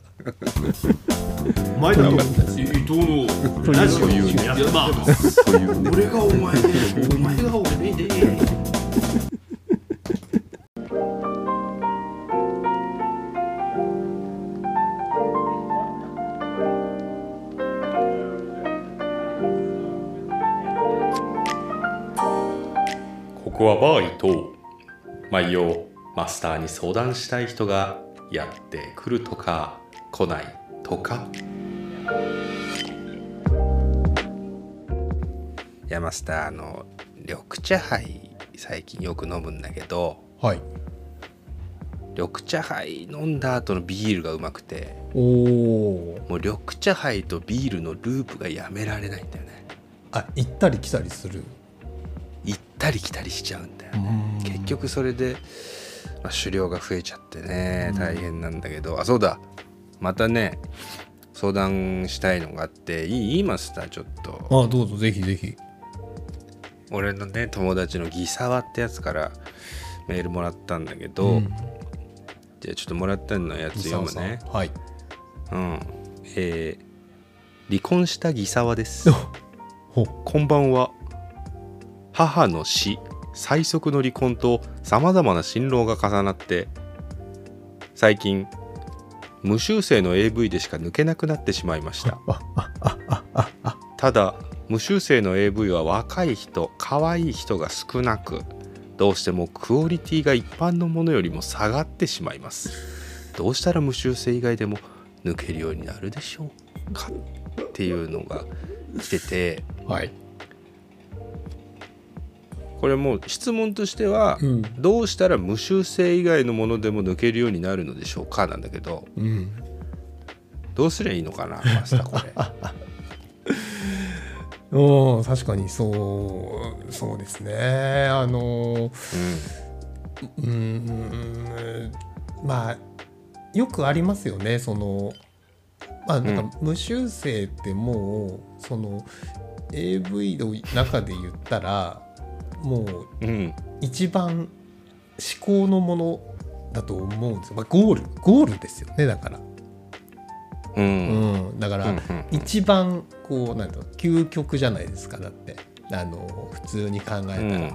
前田と伊藤のラジオをやってます俺がお前でお前が俺でここはバー伊藤、毎夜マスターに相談したい人がやってくるとか来ないとか。いやマスター、あの緑茶ハイ最近よく飲むんだけど、はい、緑茶杯飲んだ後のビールがうまくて、おお、もう緑茶杯とビールのループがやめられないんだよね。あ、行ったり来たりする、行ったり来たりしちゃうんだよね。結局それで、まあ、酒量が増えちゃってね大変なんだけど、あ、そうだ、またね相談したいのがあって、いいマスターちょっと。ああ、どうぞ、ぜひぜひ。俺のね友達のギサワってやつからメールもらったんだけど、うん、じゃあちょっともらったのやつ読むね。はい、うん、えー、離婚したギサワです。ほ、こんばんは。母の死、最速の離婚とさまざまな心労が重なって最近無修正の エーブイ でしか抜けなくなってしまいました。ただ無修正の エーブイ は若い人、可愛い人が少なく、どうしてもクオリティが一般のものよりも下がってしまいます。どうしたら無修正以外でも抜けるようになるでしょうかっていうのが来てて、はい、これもう質問としては、うん、どうしたら無修正以外のものでも抜けるようになるのでしょうかなんだけど、うん、どうすりゃいいのかなマスターこれ。うん、確かにそう、そうですね。あの、うん、うん、まあよくありますよね。その、まあ、なんか無修正ってもう、うん、その エーブイ の中で言ったらもう一番至高のものだと思うんですよ。まあ、ゴールゴールですよね。だから。うんうん、だから一番こうなんだろう、究極じゃないですか。だってあの普通に考えたら、うん、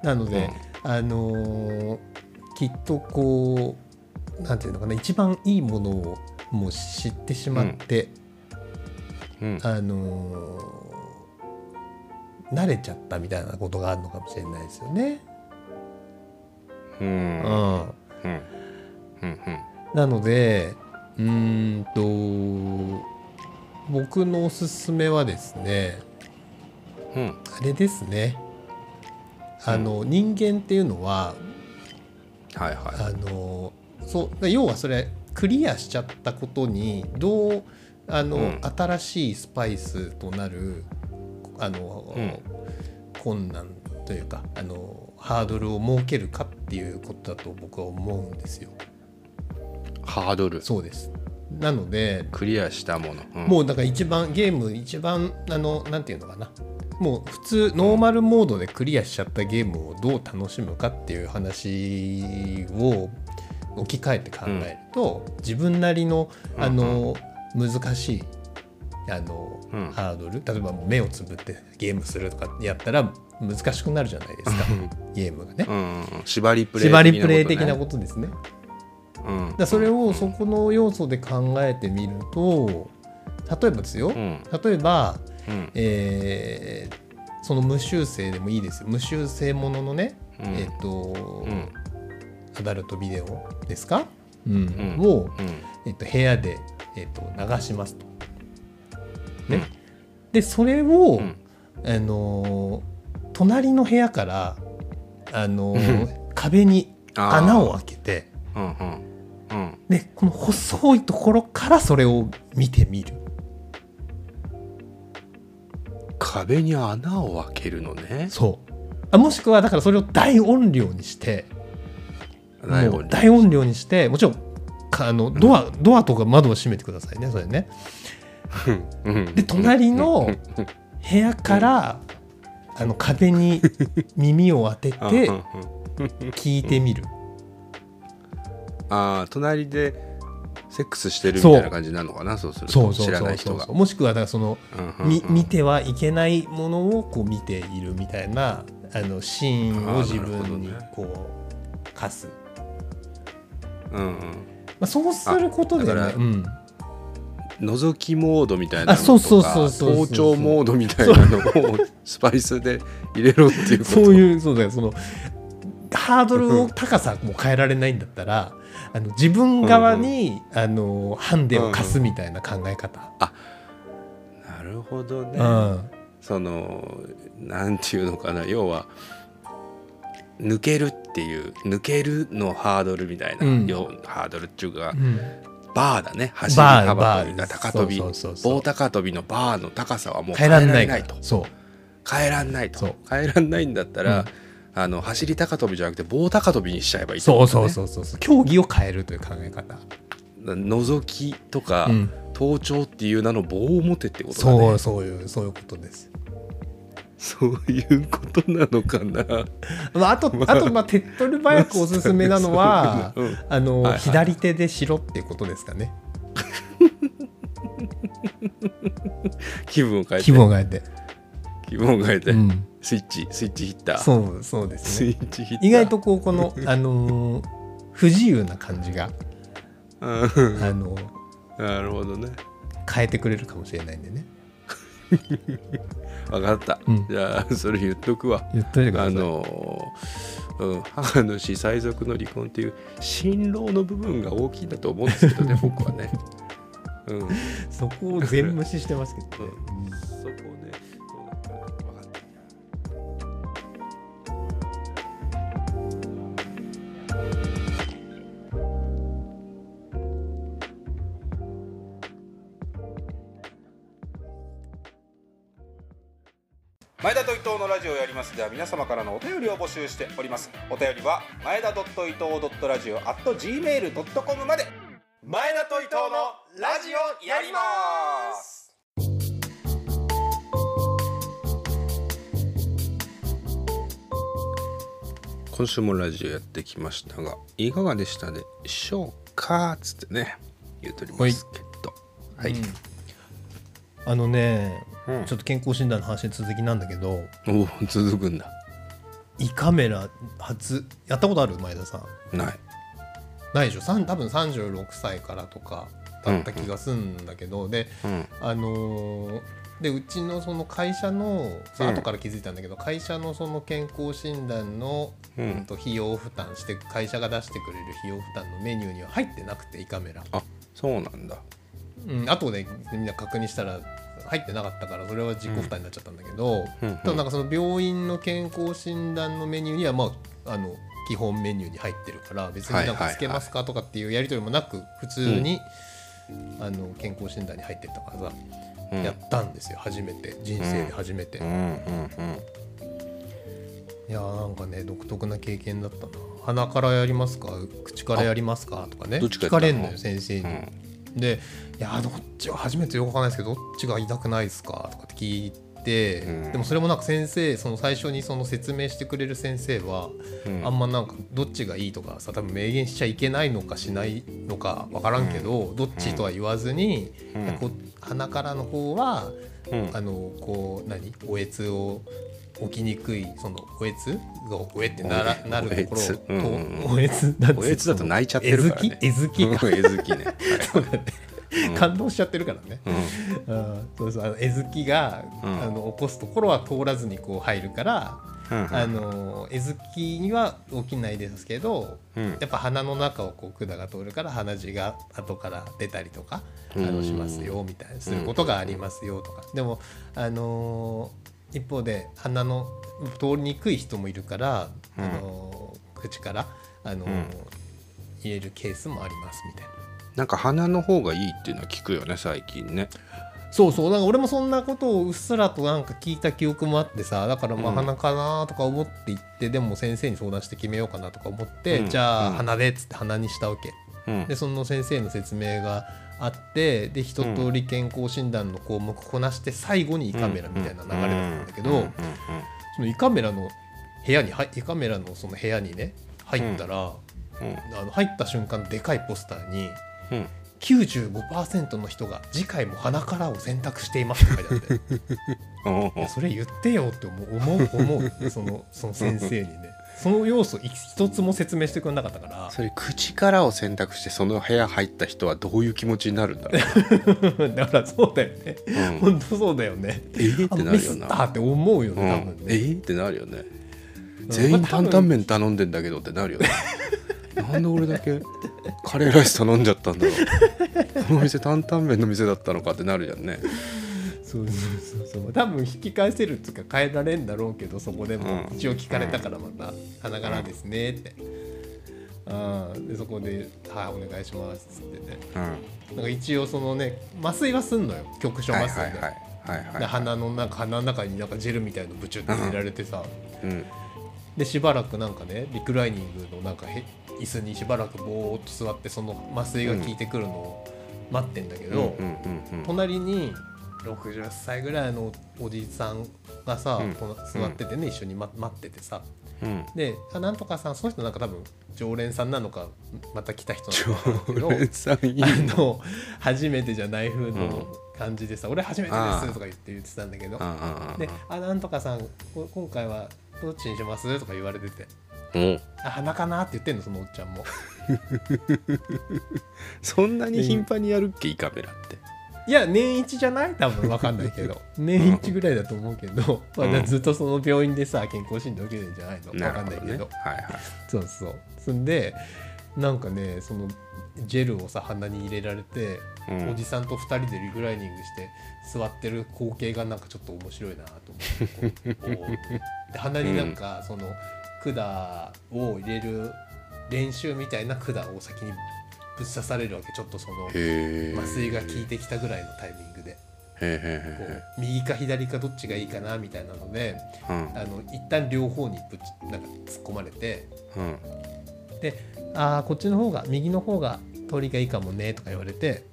なので、うん、あのきっとこうなんていうのかな、一番いいものをもう知ってしまって、うんうん、あの慣れちゃったみたいなことがあるのかもしれないですよね。うんうんうんうん、なのでうーんと僕のおすすめはですね、うん、あれですね、あの、うん、人間っていうのは、はいはい、あのそう要はそれクリアしちゃったことにどうあの、うん、新しいスパイスとなるあの、うん、困難というかあのハードルを設けるかっていうことだと僕は思うんですよ。ハードル、そうです。なのでクリアしたもの、うん、もうだから一番ゲーム一番あのなんていうのかな、もう普通ノーマルモードでクリアしちゃったゲームをどう楽しむかっていう話を置き換えて考えると、うん、自分なりのあの、うんうん、難しいあの、うん、ハードル、例えばもう目をつぶってゲームするとかやったら難しくなるじゃないですか。ゲームがね、うん、縛りプレイ的なことね、縛りプレイ的なことですね。だそれをそこの要素で考えてみると、例えばですよ、うん、例えば、うん、えー、その無修正でもいいですよ。無修正もののね、うん、えーとうん、アダルトビデオですか、うんうん、を、うん、えー、と部屋で、えー、と流しますと、ね、うん、でそれを、うん、あの隣の部屋からあの壁に穴を開けて、うんうんうん、でこの細いところからそれを見てみる。壁に穴を開けるのね。そう、あ、もしくはだからそれを大音量にして大音量にして、もう大音量にして、もちろんあのドア、うん、ドアとか窓を閉めてくださいね、それね。で隣の部屋からあの壁に耳を当てて聞いてみる。あ、隣でセックスしてるみたいな感じなのかな。そうすると知らない人が、もしくはだからその、うんうんうん、見てはいけないものをこう見ているみたいなあのシーンを自分にこう課す、ね、うんうん、まあ、そうすることでね、うん、覗きモードみたいなのとか包丁モードみたいなのをスパイスで入れろっていうこと。そういう、そうだよ、そのハードルの高さも変えられないんだったらあの自分側に、うんうん、あのハンデを課すみたいな考え方、うんうん、あ、なるほどね、うん、そのなんていうのかな、要は抜けるっていう抜けるのハードルみたいな、うん、ハードルっていうか、うん、バーだね、走り幅跳びが高跳び、そうそうそう、棒高跳びのバーの高さはもう変えられないと、そう変えらんないと、変えらんないんだったら、うん、あの走り高跳びじゃなくて棒高跳びにしちゃえばいい、ね、そうそうそうそう、競技を変えるという考え方、覗きとか、うん、盗聴っていう名の棒を持てってことだね。そうそういうそういうことです。そういうことなのかな。まあ、あと、まあ、あとまあ手っ取り早くおすすめなのは、まあ、あの、はいはい、左手でしろっていうことですかね。気分を変えて気分を変えて気分を変えて、うん、スイッチスイッチヒッター、そうそうですね、スイッチヒッター、意外とこうこの、あのー、不自由な感じがあのー、なるほどね、変えてくれるかもしれないんでね。分かった、うん、じゃあそれ言っとくわ。言っといてください。あのーうん、母の死、最続の離婚っていう心労の部分が大きいんだと思うんですけどね。僕はね、うん、そこを全無視してますけどね。うん、前田と伊藤のラジオをやりますでは、皆様からのお便りを募集しております。お便りは前田伊藤ラジオ アットジーメールドットコム まで。前田と伊藤のラジオやります。今週もラジオやってきましたが、いかがでしたでしょうかつってね言うとりますけど、はい。はい、うん、あのね、うん、ちょっと健康診断の話の続きなんだけど、お、続くんだ。胃カメラ初やったことある？前田さん。ない。ないでしょ。多分さんじゅうろくさいからとかだった気がするんだけど、うんうん、で、うん、あのー、でうちのその会社の、うん、後から気づいたんだけど、会社のその健康診断の、うんうん、と費用負担して会社が出してくれる費用負担のメニューには入ってなくて胃カメラ。あ、そうなんだ。うん、後でみんな確認したら。入ってなかったからそれは自己負担になっちゃったんだけど、うん、ただなんかその病院の健康診断のメニューには、まあ、あの基本メニューに入ってるから、別に何かつけますかとかっていうやり取りもなく、普通に、うん、あの健康診断に入ってったからさ、うん、やったんですよ、初めて、人生で初めて、うんうんうんうん、いやーなんかね独特な経験だったな。鼻からやりますか口からやりますかとかね、聞かれんのよ先生に、うん、で、いやどっちが初めてよくわかんないですけど、どっちが痛くないですかとかって聞いて、うん、でもそれもなんか先生、その最初にその説明してくれる先生は、うん、あんまなんかどっちがいいとかさ、多分明言しちゃいけないのかしないのかわからんけど、うん、どっちとは言わずに、うん、こう鼻からの方は、うん、あのこう何おえつを起きにくい、そのおえつがおえって な, らなるところを、うんうん、おえつだと泣いちゃってるからね、えずきえずき、うん、えずきね、はい、そうだね、うん、感動しちゃってるからね、うん、あそうそう、あのえずきが、うん、あの起こすところは通らずにこう入るから、うん、あのえずきには起きないですけど、うん、やっぱ鼻の中をこう管が通るから鼻血が後から出たりとか、うん、あのしますよみたいな、することがありますよとか、うん、でもあのー一方で鼻の通りにくい人もいるから、うん、あの口からあの、うん、入れるケースもありますみたいな。なんか鼻の方がいいっていうのは聞くよね最近ね。そうそう、なんか俺もそんなことをうっすらとなんか聞いた記憶もあってさ、だからまあ鼻かなとか思って言って、うん、でも先生に相談して決めようかなとか思って、うん、じゃあ、うん、鼻でっつって鼻にしたわけ、うん、でその先生の説明があって、で一通り健康診断の項目こなして、最後に胃カメラみたいな流れだったんだけど、その胃カメラの部屋に胃カメラのその部屋にね入ったら、あの入った瞬間でかいポスターに きゅうじゅうごパーセント の人が次回も鼻からを選択していますって書いてあって、それ言ってよって思う思うそのその先生にね、その要素一つも説明してくれなかったから、それ口からを選択してその部屋入った人はどういう気持ちになるんだろうだからそうだよね、うん、本当そうだよね、えー、ってなるよな、ミスターって思うよね、うん、多分ね、えー、ってなるよね、うん、全員担々麺頼んでんだけどってなるよね、まあ、なんで俺だけカレーライス頼んじゃったんだろうこの店担々麺の店だったのかってなるじゃんね。そうそうそう、多分引き返せるとか変えられるんだろうけど、そこでも一応聞かれたからまた花柄ですねって、あでそこではいお願いしますってね、うん、なんか一応そのね麻酔はすんのよ、局所麻酔で、はいはいはいはい、で鼻の中鼻の中になんかジェルみたいのブチュって入れられてさ、うんうん、でしばらくなんかねリクライニングのなんか椅子にしばらくボーッと座って、その麻酔が効いてくるのを待ってんだけど、うんうんうんうん、隣にろくじゅっさいぐらいのおじさんがさ、うん、座っててね、うん、一緒に、ま、待っててさ、うん、であなんとかさん、その人なんか多分常連さんなのかまた来た人なのかだけど、常連さんいいのあの初めてじゃない風の感じでさ、うん、俺初めてですとか言って言ってたんだけど、あであなんとかさん今回はどっちにしますとか言われてて、うん、あ鼻かなって言ってんのそのおっちゃんもそんなに頻繁にやるっけ胃カメラって。いや年一じゃない多分分かんないけど年一ぐらいだと思うけど、うんまあ、ずっとその病院でさ健康診断受けてるんじゃないの分かんないけど、ねはいはい、そうそうそんでなんかねそのジェルをさ鼻に入れられて、うん、おじさんとふたりでリクライニングして座ってる光景がなんかちょっと面白いなと思ってで鼻になんかその管を入れる練習みたいな管を先にぶっ刺されるわけ、ちょっとその麻酔が効いてきたぐらいのタイミングでへこう右か左かどっちがいいかなみたいなので、うん、あの一旦両方にぶっなんか突っ込まれて、うん、であこっちの方が右の方が通りがいいかもねとか言われて、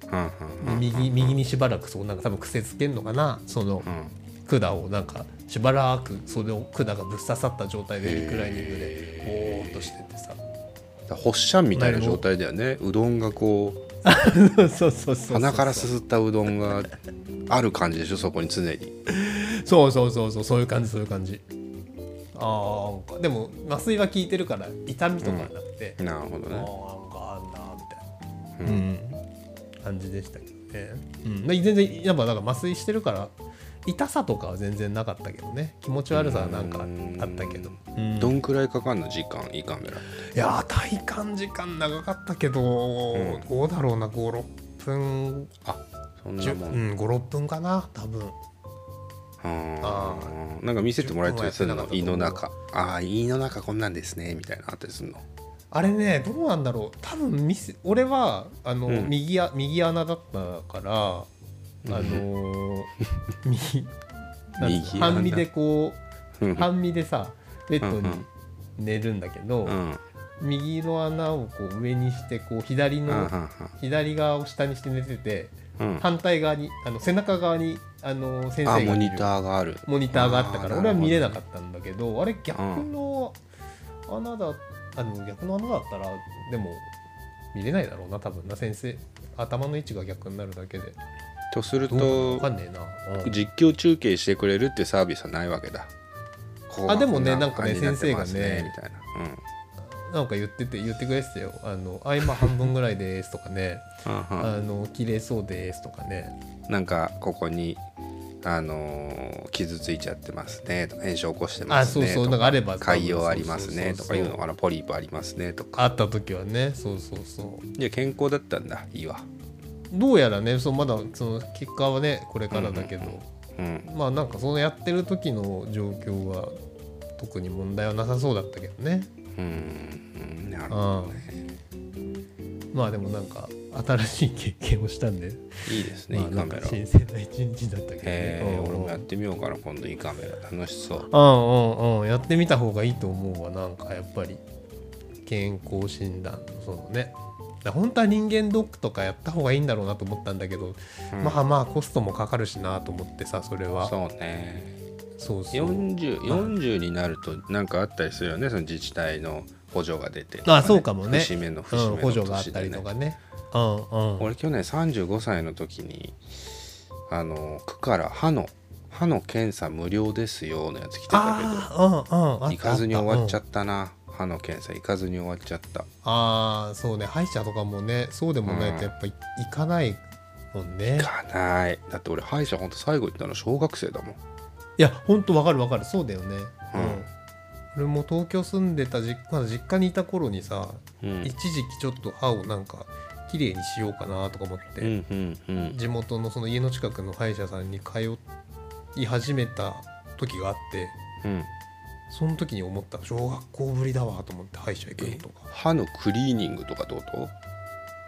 うん、右, 右にしばらくそうなんか多分癖つけるのかなその、うん、管をなんかしばらくそれを管がぶっ刺さった状態でリクライニングでボーっとしてってさ、発射みたいな状態だよね。うどんがこうそうそうそう鼻からすすったうどんがある感じでしょそこに常にそうそうそうそうそういう感じそういう感じ。ああでも麻酔は効いてるから痛みとかなくて、うん、なるほどね。ああなんかあんなみたいな、うんうん、感じでしたけどね、うん、全然やっぱなんか麻酔してるから痛さとかは全然なかったけどね、気持ち悪さはなんかあったけど、うん、どんくらいかかんの時間胃カメラ。いや体感時間長かったけど、うん、どうだろうなごろっぷんあそんなもん、うん、ごろっぷんかな多分。ああなんか見せてもらえたりするの胃の中、ああ胃の中こんなんですねみたいなあったりするの。あれねどうなんだろう多分見せ俺はあの、うん、右, 右穴だったからあのー、右半身でこう半身でさベッドに寝るんだけど、うん、右の穴をこう上にしてこう左の、うん、左側を下にして寝てて、うん、反対側にあの背中側にあの先生がいるモニターがあるモニターがあったから俺は見れなかったんだけど、あれ逆の穴だあの逆の穴だったらでも見れないだろうな多分な、先生頭の位置が逆になるだけで。とすると実況中継してくれるっていうサービスはないわけだ。あでもねなんかね先生がねみたいな、うん、なんか言ってて言ってくれてたよあの合間半分ぐらいですとかねあの綺麗そうですとかねなんかここにあの傷ついちゃってますねとか炎症起こしてますねとか潰瘍ありますねとかいうのかなポリープありますねとかあった時はねそうそうそうじゃ健康だったんだいいわどうやらねそうまだその結果はねこれからだけど、うんうん、まあなんかそのやってる時の状況は特に問題はなさそうだったけどね。うんなるほどね。まあでもなんか新しい経験をしたんでいいですね。まあ、胃カメラ新鮮な一日だったけど、ねえー、俺もやってみようかな今度胃カメラ楽しそう。うんうんうんやってみた方がいいと思うわなんかやっぱり健康診断そのね。本当は人間ドックとかやった方がいいんだろうなと思ったんだけど、うん、まあまあコストもかかるしなと思ってさそれはそうねそうそう 40, よんじゅうになるとなんかあったりするよねその自治体の補助が出て、ね、あそうかもね節目の節目の年で、ねうん、補助があったりとかね、うんうん、俺去年さんじゅうごさいの時にあの区から歯の歯の検査無料ですよのやつ来てたけど、うんうん、行かずに終わっちゃったな歯の検査行かずに終わっちゃった。ああそうね歯医者とかもねそうでもないとやっぱ行かないもんね、うん、行かないだって俺歯医者ほんと最後行ったの小学生だもん。いやほんとわかるわかるそうだよね、うんうん、俺も東京住んでた実家、まだ実家にいた頃にさ、うん、一時期ちょっと歯をなんかきれいにしようかなとか思って、うんうんうん、地元のその家の近くの歯医者さんに通い始めた時があって、うん、その時に思った小学校ぶりだわと思って歯医者行くのとか歯のクリーニングとかどうと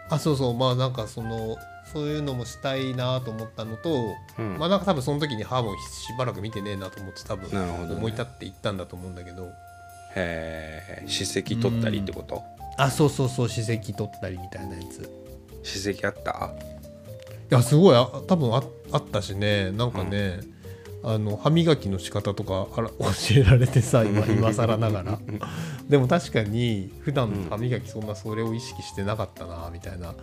あそうそうまあなんかそのそういうのもしたいなと思ったのと、うん、まあなんか多分その時に歯もしばらく見てねえなと思って多分思い立って行ったんだと思うんだけど、へー歯石取ったりってこと、うん、あそうそうそう歯石取ったりみたいなやつ歯石あったいやすごいあ多分 あ, あったしねなんかね、うん、あの歯磨きの仕方とかあら教えられてさ 今, 今更ながらでも確かに普段の歯磨きそんなそれを意識してなかったなみたいな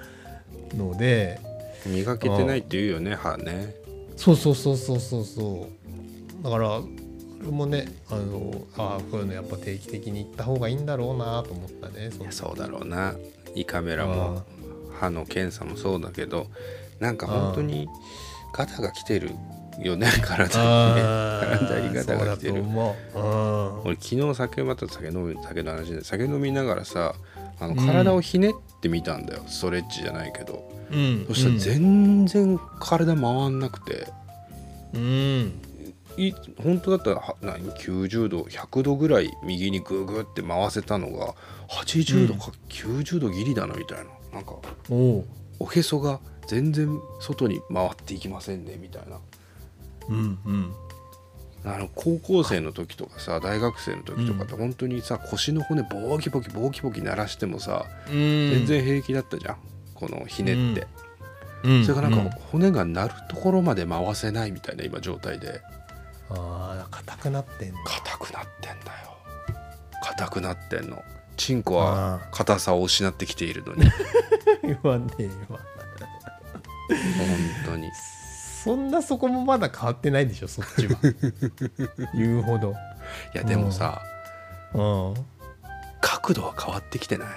ので磨けてないって言うよね歯ねそうそうそうそうそうそうだから僕もねあのあこういうのやっぱ定期的に行った方がいいんだろうなと思ったね そ, いやそうだろうな胃カメラも歯の検査もそうだけどなんか本当にガタが来てるよね体にね体にガタが来てるあ俺昨日酒また酒飲み酒の話で酒飲みながらさあの体をひねってみたんだよ、うん、ストレッチじゃないけど、うん、そしたら全然体回んなくてうんい本当だったら何きゅうじゅうどひゃくどぐらい右にグーグーって回せたのがはちじゅうどかきゅうじゅうどギリだなみたいな、うん、なんか お, おへそが全然外に回っていきませんねみたいな、うんうん、あの高校生の時とかさ大学生の時とかって本当にさ、うん、腰の骨ボキボキボキボキ鳴らしてもさ、うん、全然平気だったじゃんこのひねって、うんうん、それがなんか骨が鳴るところまで回せないみたいな今状態であ硬くなってんの硬くなってんだよ硬くなってんのチンコは硬さを失ってきているのに言わねえよ本当にそんなそこもまだ変わってないでしょそっちは言うほどいやでもさ、うんうん、角度は変わってきてない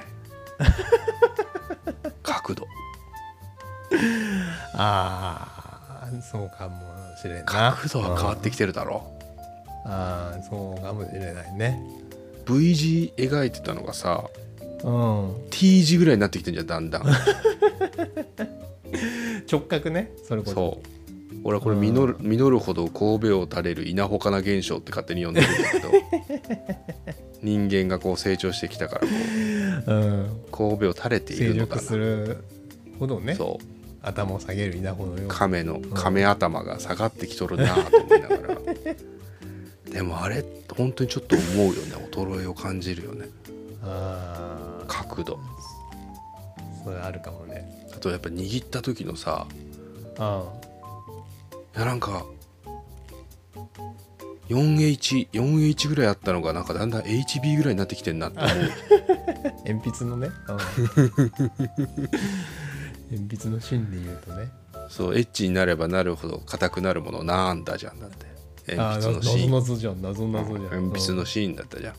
角度ああそうかも角度は変わってきてるだろう、うん、ああそうかもしれないね V 字描いてたのがさ、うん、T 字ぐらいになってきてんじゃんだんだん直角ねそれこそそう俺はこれ実 る,、うん、実るほど神戸を垂れる稲穂かな現象って勝手に呼んでるんだけど人間がこう成長してきたからこう、うん、神戸を垂れているのかな成熟するほどねそう頭を下げる稲穂のような亀の亀頭が下がってきとるなと思いながらでもあれ本当にちょっと思うよね衰えを感じるよねあ角度それあるかもねあとやっぱ握った時のさあいやなんか よんエイチ よんエイチ ぐらいあったのがなんかだんだん エイチビー ぐらいになってきてんなって思う鉛筆のね鉛筆の芯で言うとねそうエッチになればなるほど硬くなるものなんだじゃんだって鉛筆の芯謎々じゃん謎々じゃん、うん、鉛筆の芯だったじゃん、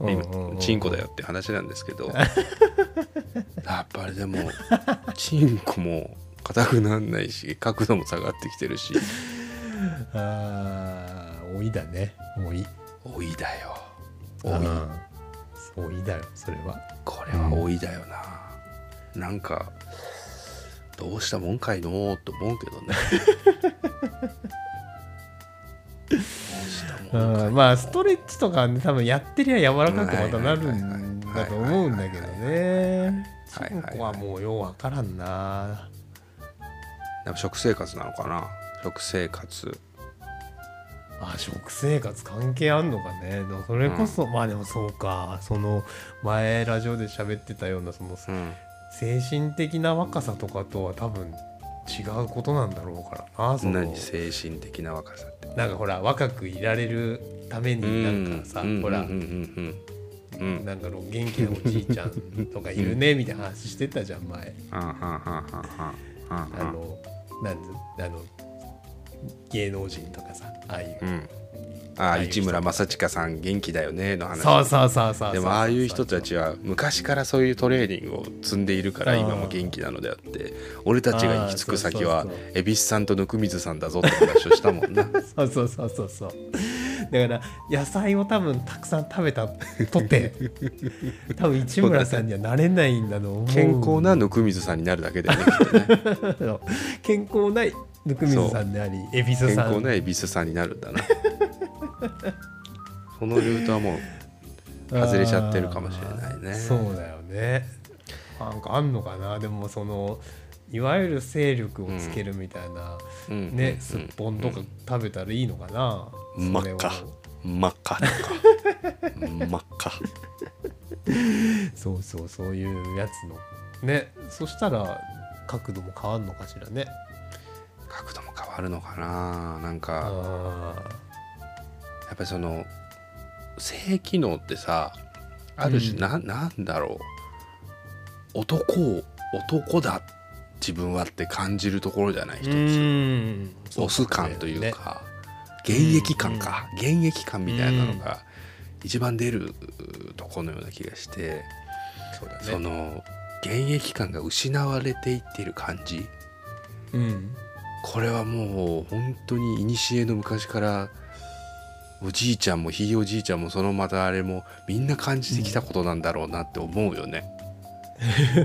うん、今チンコだよって話なんですけど、うん、やっぱりでもチンコも硬くなんないし角度も下がってきてるしあー老いだね老い老いだよ老い老いだよそれはこれは老いだよな、うん、なんかどうしたもんかいのーと思うけどねどうしたもんかいのー。まあストレッチとか、ね、多分やってりゃ柔らかくまたなるんだと思うんだけどねチンコはもうようわからんなでも食生活なのかな食生活あ食生活関係あんのかねそれこそ、うん、まあでもそうかその前ラジオで喋ってたようなその、うん精神的な若さとかとは多分違うことなんだろうからなその何精神的な若さってなんかほら若くいられるためになんかさ、うん、ほら、うんうん、なんか元気なおじいちゃんとかいるねみたいな話してたじゃん前あのなんあの芸能人とかさああいう、うんああ市村正親さん元気だよねの話そうそうそうそうでもああいう人たちは昔からそういうトレーニングを積んでいるから今も元気なのであって俺たちが行き着く先は蛭子さんと温水さんだぞって話をしたもんなそうそうそうそうそうだから野菜を多分たくさん食べたとて多分市村さんにはなれないんだと思う。健康な温水さんになるだけだよねきっとね健康な温水さんであり恵比寿さん、健康な恵比寿さんになるんだなそのルートはもう外れちゃってるかもしれないね。そうだよね。なんかあんのかな、でもそのいわゆる勢力をつけるみたいな、うん、ね、うん、すっぽんとか食べたらいいのかな。真っ赤真っ赤とか真っ赤そうそう、そういうやつのね。そしたら角度も変わるのかしらね。角度も変わるのかな。なんかやっぱりその性機能ってさ、ある種 な,、うん、なんだろう、男を男だ自分はって感じるところじゃない、一つ、うん、オス感というか、ね、現役感か、うん、現役感みたいなのが一番出るとこのような気がして、うん、 そ, うだね、その現役感が失われていってる感じ、うん、これはもう本当に古の昔からおじいちゃんもひいおじいちゃんもそのまたあれもみんな感じてきたことなんだろうなって思うよね、う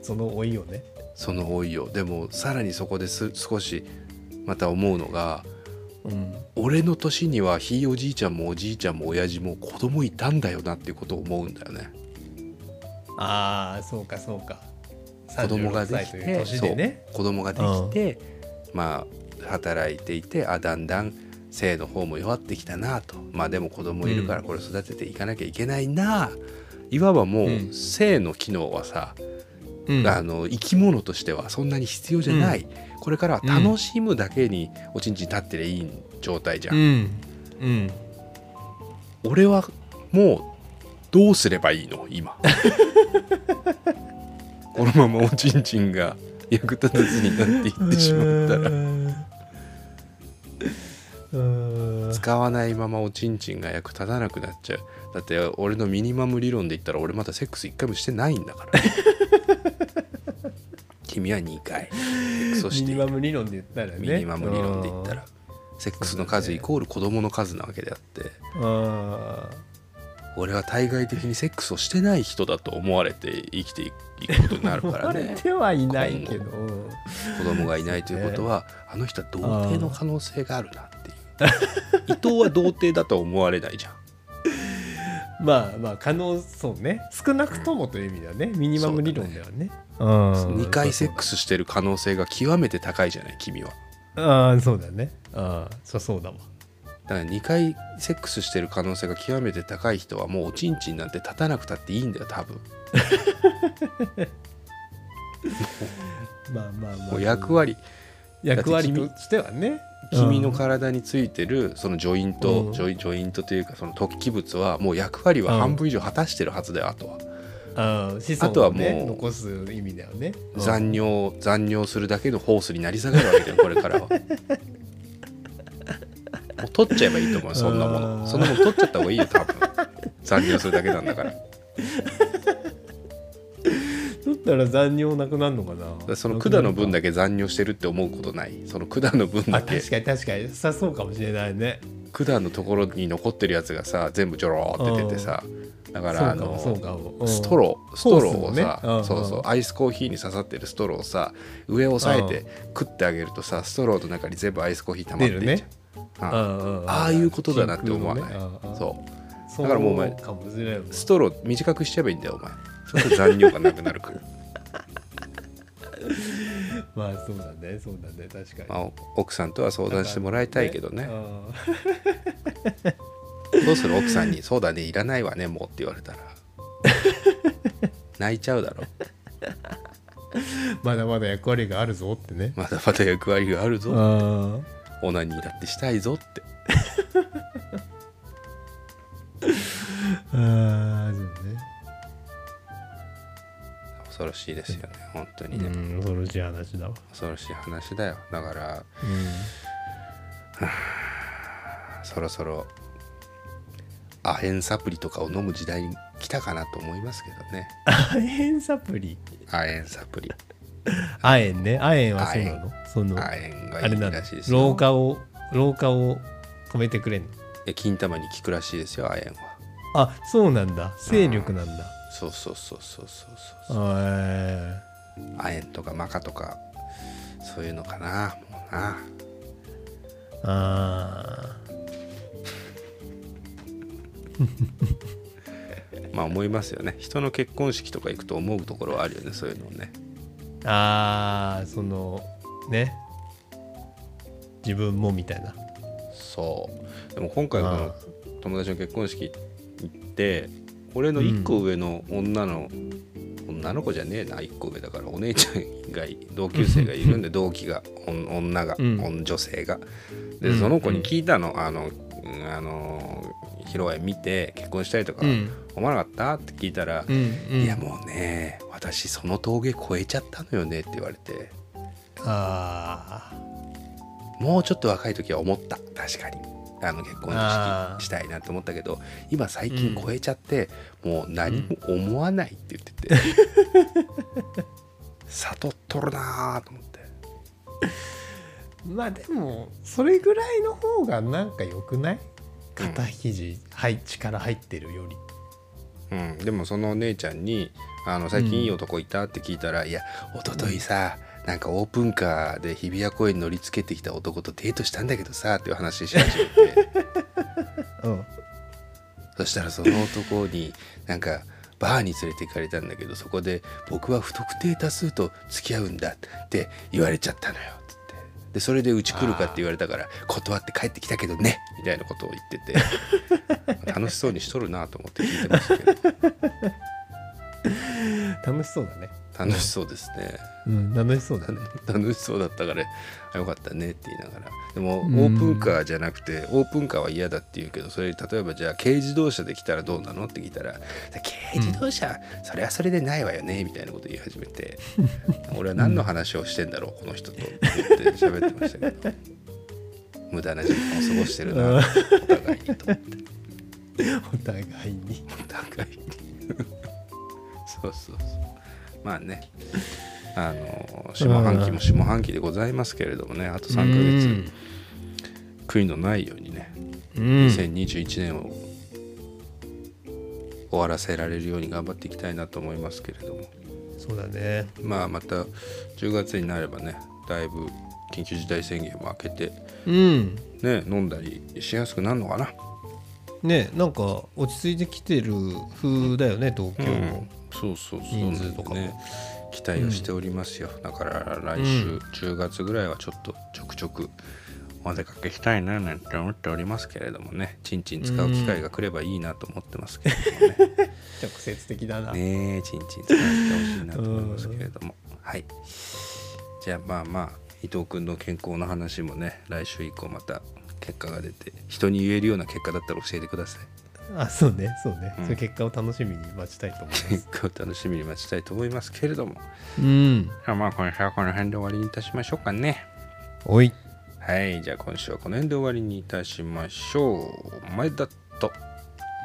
ん、その老いをね、その老いを。でもさらにそこです少しまた思うのが、うん、俺の年にはひいおじいちゃんもおじいちゃんも親父も子供いたんだよなっていうことを思うんだよね。ああ、そうかそうか。子供ができて、そう、子供ができて、まあ働いていて、あ、だんだん性の方も弱ってきたなと、まあでも子供いるからこれ育てていかなきゃいけないな、うん、いわばもう性の機能はさ、うん、あの生き物としてはそんなに必要じゃない、うん、これからは楽しむだけにおちんちん立ってりゃいい状態じゃん、うんうん、俺はもうどうすればいいの今このままおちんちんが役立たずになっていってしまったら使わないままおちんちんが役立たなくなっちゃう。だって俺のミニマム理論で言ったら俺まだセックスいっかいもしてないんだから君はにかいそしてミニマム理論で言ったらね、ミニマム理論で言ったらセックスの数イコール子供の数なわけであって、あ、俺は対外的にセックスをしてない人だと思われて生きていくことになるからね思われてはいないけど、子供がいないということは、ね、あの人は童貞の可能性があるなっていう伊藤は童貞だと思われないじゃんまあまあ可能、そうね、少なくともという意味ではね、うん、ミニマム理論ではね、うん、にかいセックスしてる可能性が極めて高いじゃない君は。ああ、そうだね。ああ、そそうだわ。だからにかいセックスしてる可能性が極めて高い人はもうおちんちんなんて立たなくたっていいんだよ多分まあまあまあ、もう役割役割としてはね、君の体についてるそのジョイント、うん、ジョイ、ジョイントというかその突起物はもう役割は半分以上果たしてるはずだよ、うん、あとはあ, あとはもう残す意味だよね、うん、残尿残尿するだけのホースになり下がるわけだよこれからはもう取っちゃえばいいと思う、そんなものそんなもの取っちゃった方がいいよ多分残尿するだけなんだから取ったら残尿なくなるのかな。その管の分だけ残尿してるって思うことない、その管の分だけ。あ、確かに確かにさ、そうかもしれないね。管のところに残ってるやつがさ全部ジョローって出てさ、だからあのストローストローをさ、そうそう、アイスコーヒーに刺さってるストローをさ上を押さえて食ってあげるとさ、ストローの中に全部アイスコーヒー溜まってるね。ああいうことだなって思わない。そうだからもうお前ストロー短くしちゃえばいいんだよお前。そうすると残量がなくなるからまあそうだね、そうだね、確かに、まあ、奥さんとは相談してもらいたいけどね。どうする奥さんにそうだねいらないわねもうって言われたら泣いちゃうだろまだまだ役割があるぞってね、まだまだ役割があるぞって、オナニーだってしたいぞってああ、そうね、恐ろしいですよね本当にね、うん、恐ろしい話だわ、恐ろしい話だよ。だから、うん、はあ、そろそろアヘンサプリとかを飲む時代に来たかなと思いますけどね。アヘンサプリ、アヘンサプリアヘンね、アヘンはそうなの、そのアヘンがいいらしいですよ。老化を老化を止めてくれんの。金玉に効くらしいですよ、亜鉛は。あ、そうなんだ。精力なんだ。そうそうそうそうそうそう。亜鉛とかマカとかそういうのかな、もうな。あまあ思いますよね。人の結婚式とか行くと思うところはあるよね、そういうのね。ああ、そのね、自分もみたいな。そう。でも今回この友達の結婚式行って、俺のいっこ上の女の、うん、女の子じゃねえな、いっこ上だからお姉ちゃんが同級生がいるんで同期が女が、うん、女性がでその子に聞いたの、うん、あのあの披露宴見て結婚したいとか思わなかったって聞いたら、うんうん、いやもうね私その峠越えちゃったのよねって言われて、ああもうちょっと若い時は思った、確かにあの結婚式したいなと思ったけど今最近越えちゃって、うん、もう何も思わないって言ってて、うん、悟っとるなと思ってまあでもそれぐらいの方がなんか良くない？肩肘、はい、力入ってるより。うん、でもその姉ちゃんにあの最近いい男いたって聞いたら、うん、いや一昨日さ、うん、なんかオープンカーで日比谷公園に乗りつけてきた男とデートしたんだけどさっていう話し始めて、うん、そしたらその男になんかバーに連れて行かれたんだけどそこで僕は不特定多数と付き合うんだって言われちゃったのよ。でそれでうち来るかって言われたから断って帰ってきたけどねみたいなことを言ってて楽しそうにしとるなと思って聞いてましたけど楽しそうだね。楽しそうですね、うん、楽しそうだね。楽しそうだったからよかったねって言いながら、でもオープンカーじゃなくてオープンカーは嫌だって言うけどそれ例えばじゃあ軽自動車で来たらどうなのって聞いたら軽自動車、うん、それはそれでないわよねみたいなこと言い始めて俺は何の話をしてんだろうこの人とって喋ってましたけど無駄な時間を過ごしてるなお互いにと思ってお互いにお互いにそうそうそうまあね、あの下半期も下半期でございますけれどもね、あとさんかげつ、うん、悔いのないようにね、うん、にせんにじゅういちねんを終わらせられるように頑張っていきたいなと思いますけれども、そうだね、まあまたじゅうがつになればね、だいぶ緊急事態宣言も明けて、うん、ね飲んだりしやすくなるのかな。ね、なんか落ち着いてきてる風だよね、東京も。うんそうそうそう人数とかね期待をしておりますよ、うん、だから来週じゅうがつぐらいはちょっとちょくちょくお出かけしたいななんて思っておりますけれどもね、チンチン使う機会が来ればいいなと思ってますけれどもね直接的だなねえチンチン使ってほしいなと思いますけれどもはい、じゃあまあまあ伊藤君の健康の話もね来週以降また結果が出て人に言えるような結果だったら教えてください。あ、そうね、そうね、うん、それ結果を楽しみに待ちたいと思います。結果を楽しみに待ちたいと思いますけれども、うん、まあ今週はこの辺で終わりにいたしましょうかね。おい、はい、じゃあ今週はこの辺で終わりにいたしましょう。前田と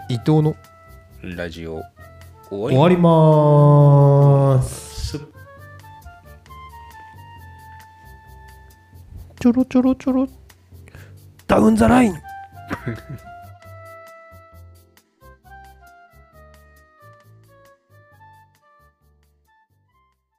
伊藤のラジオ終わりまーす。ちょろちょろちょろダウンザライン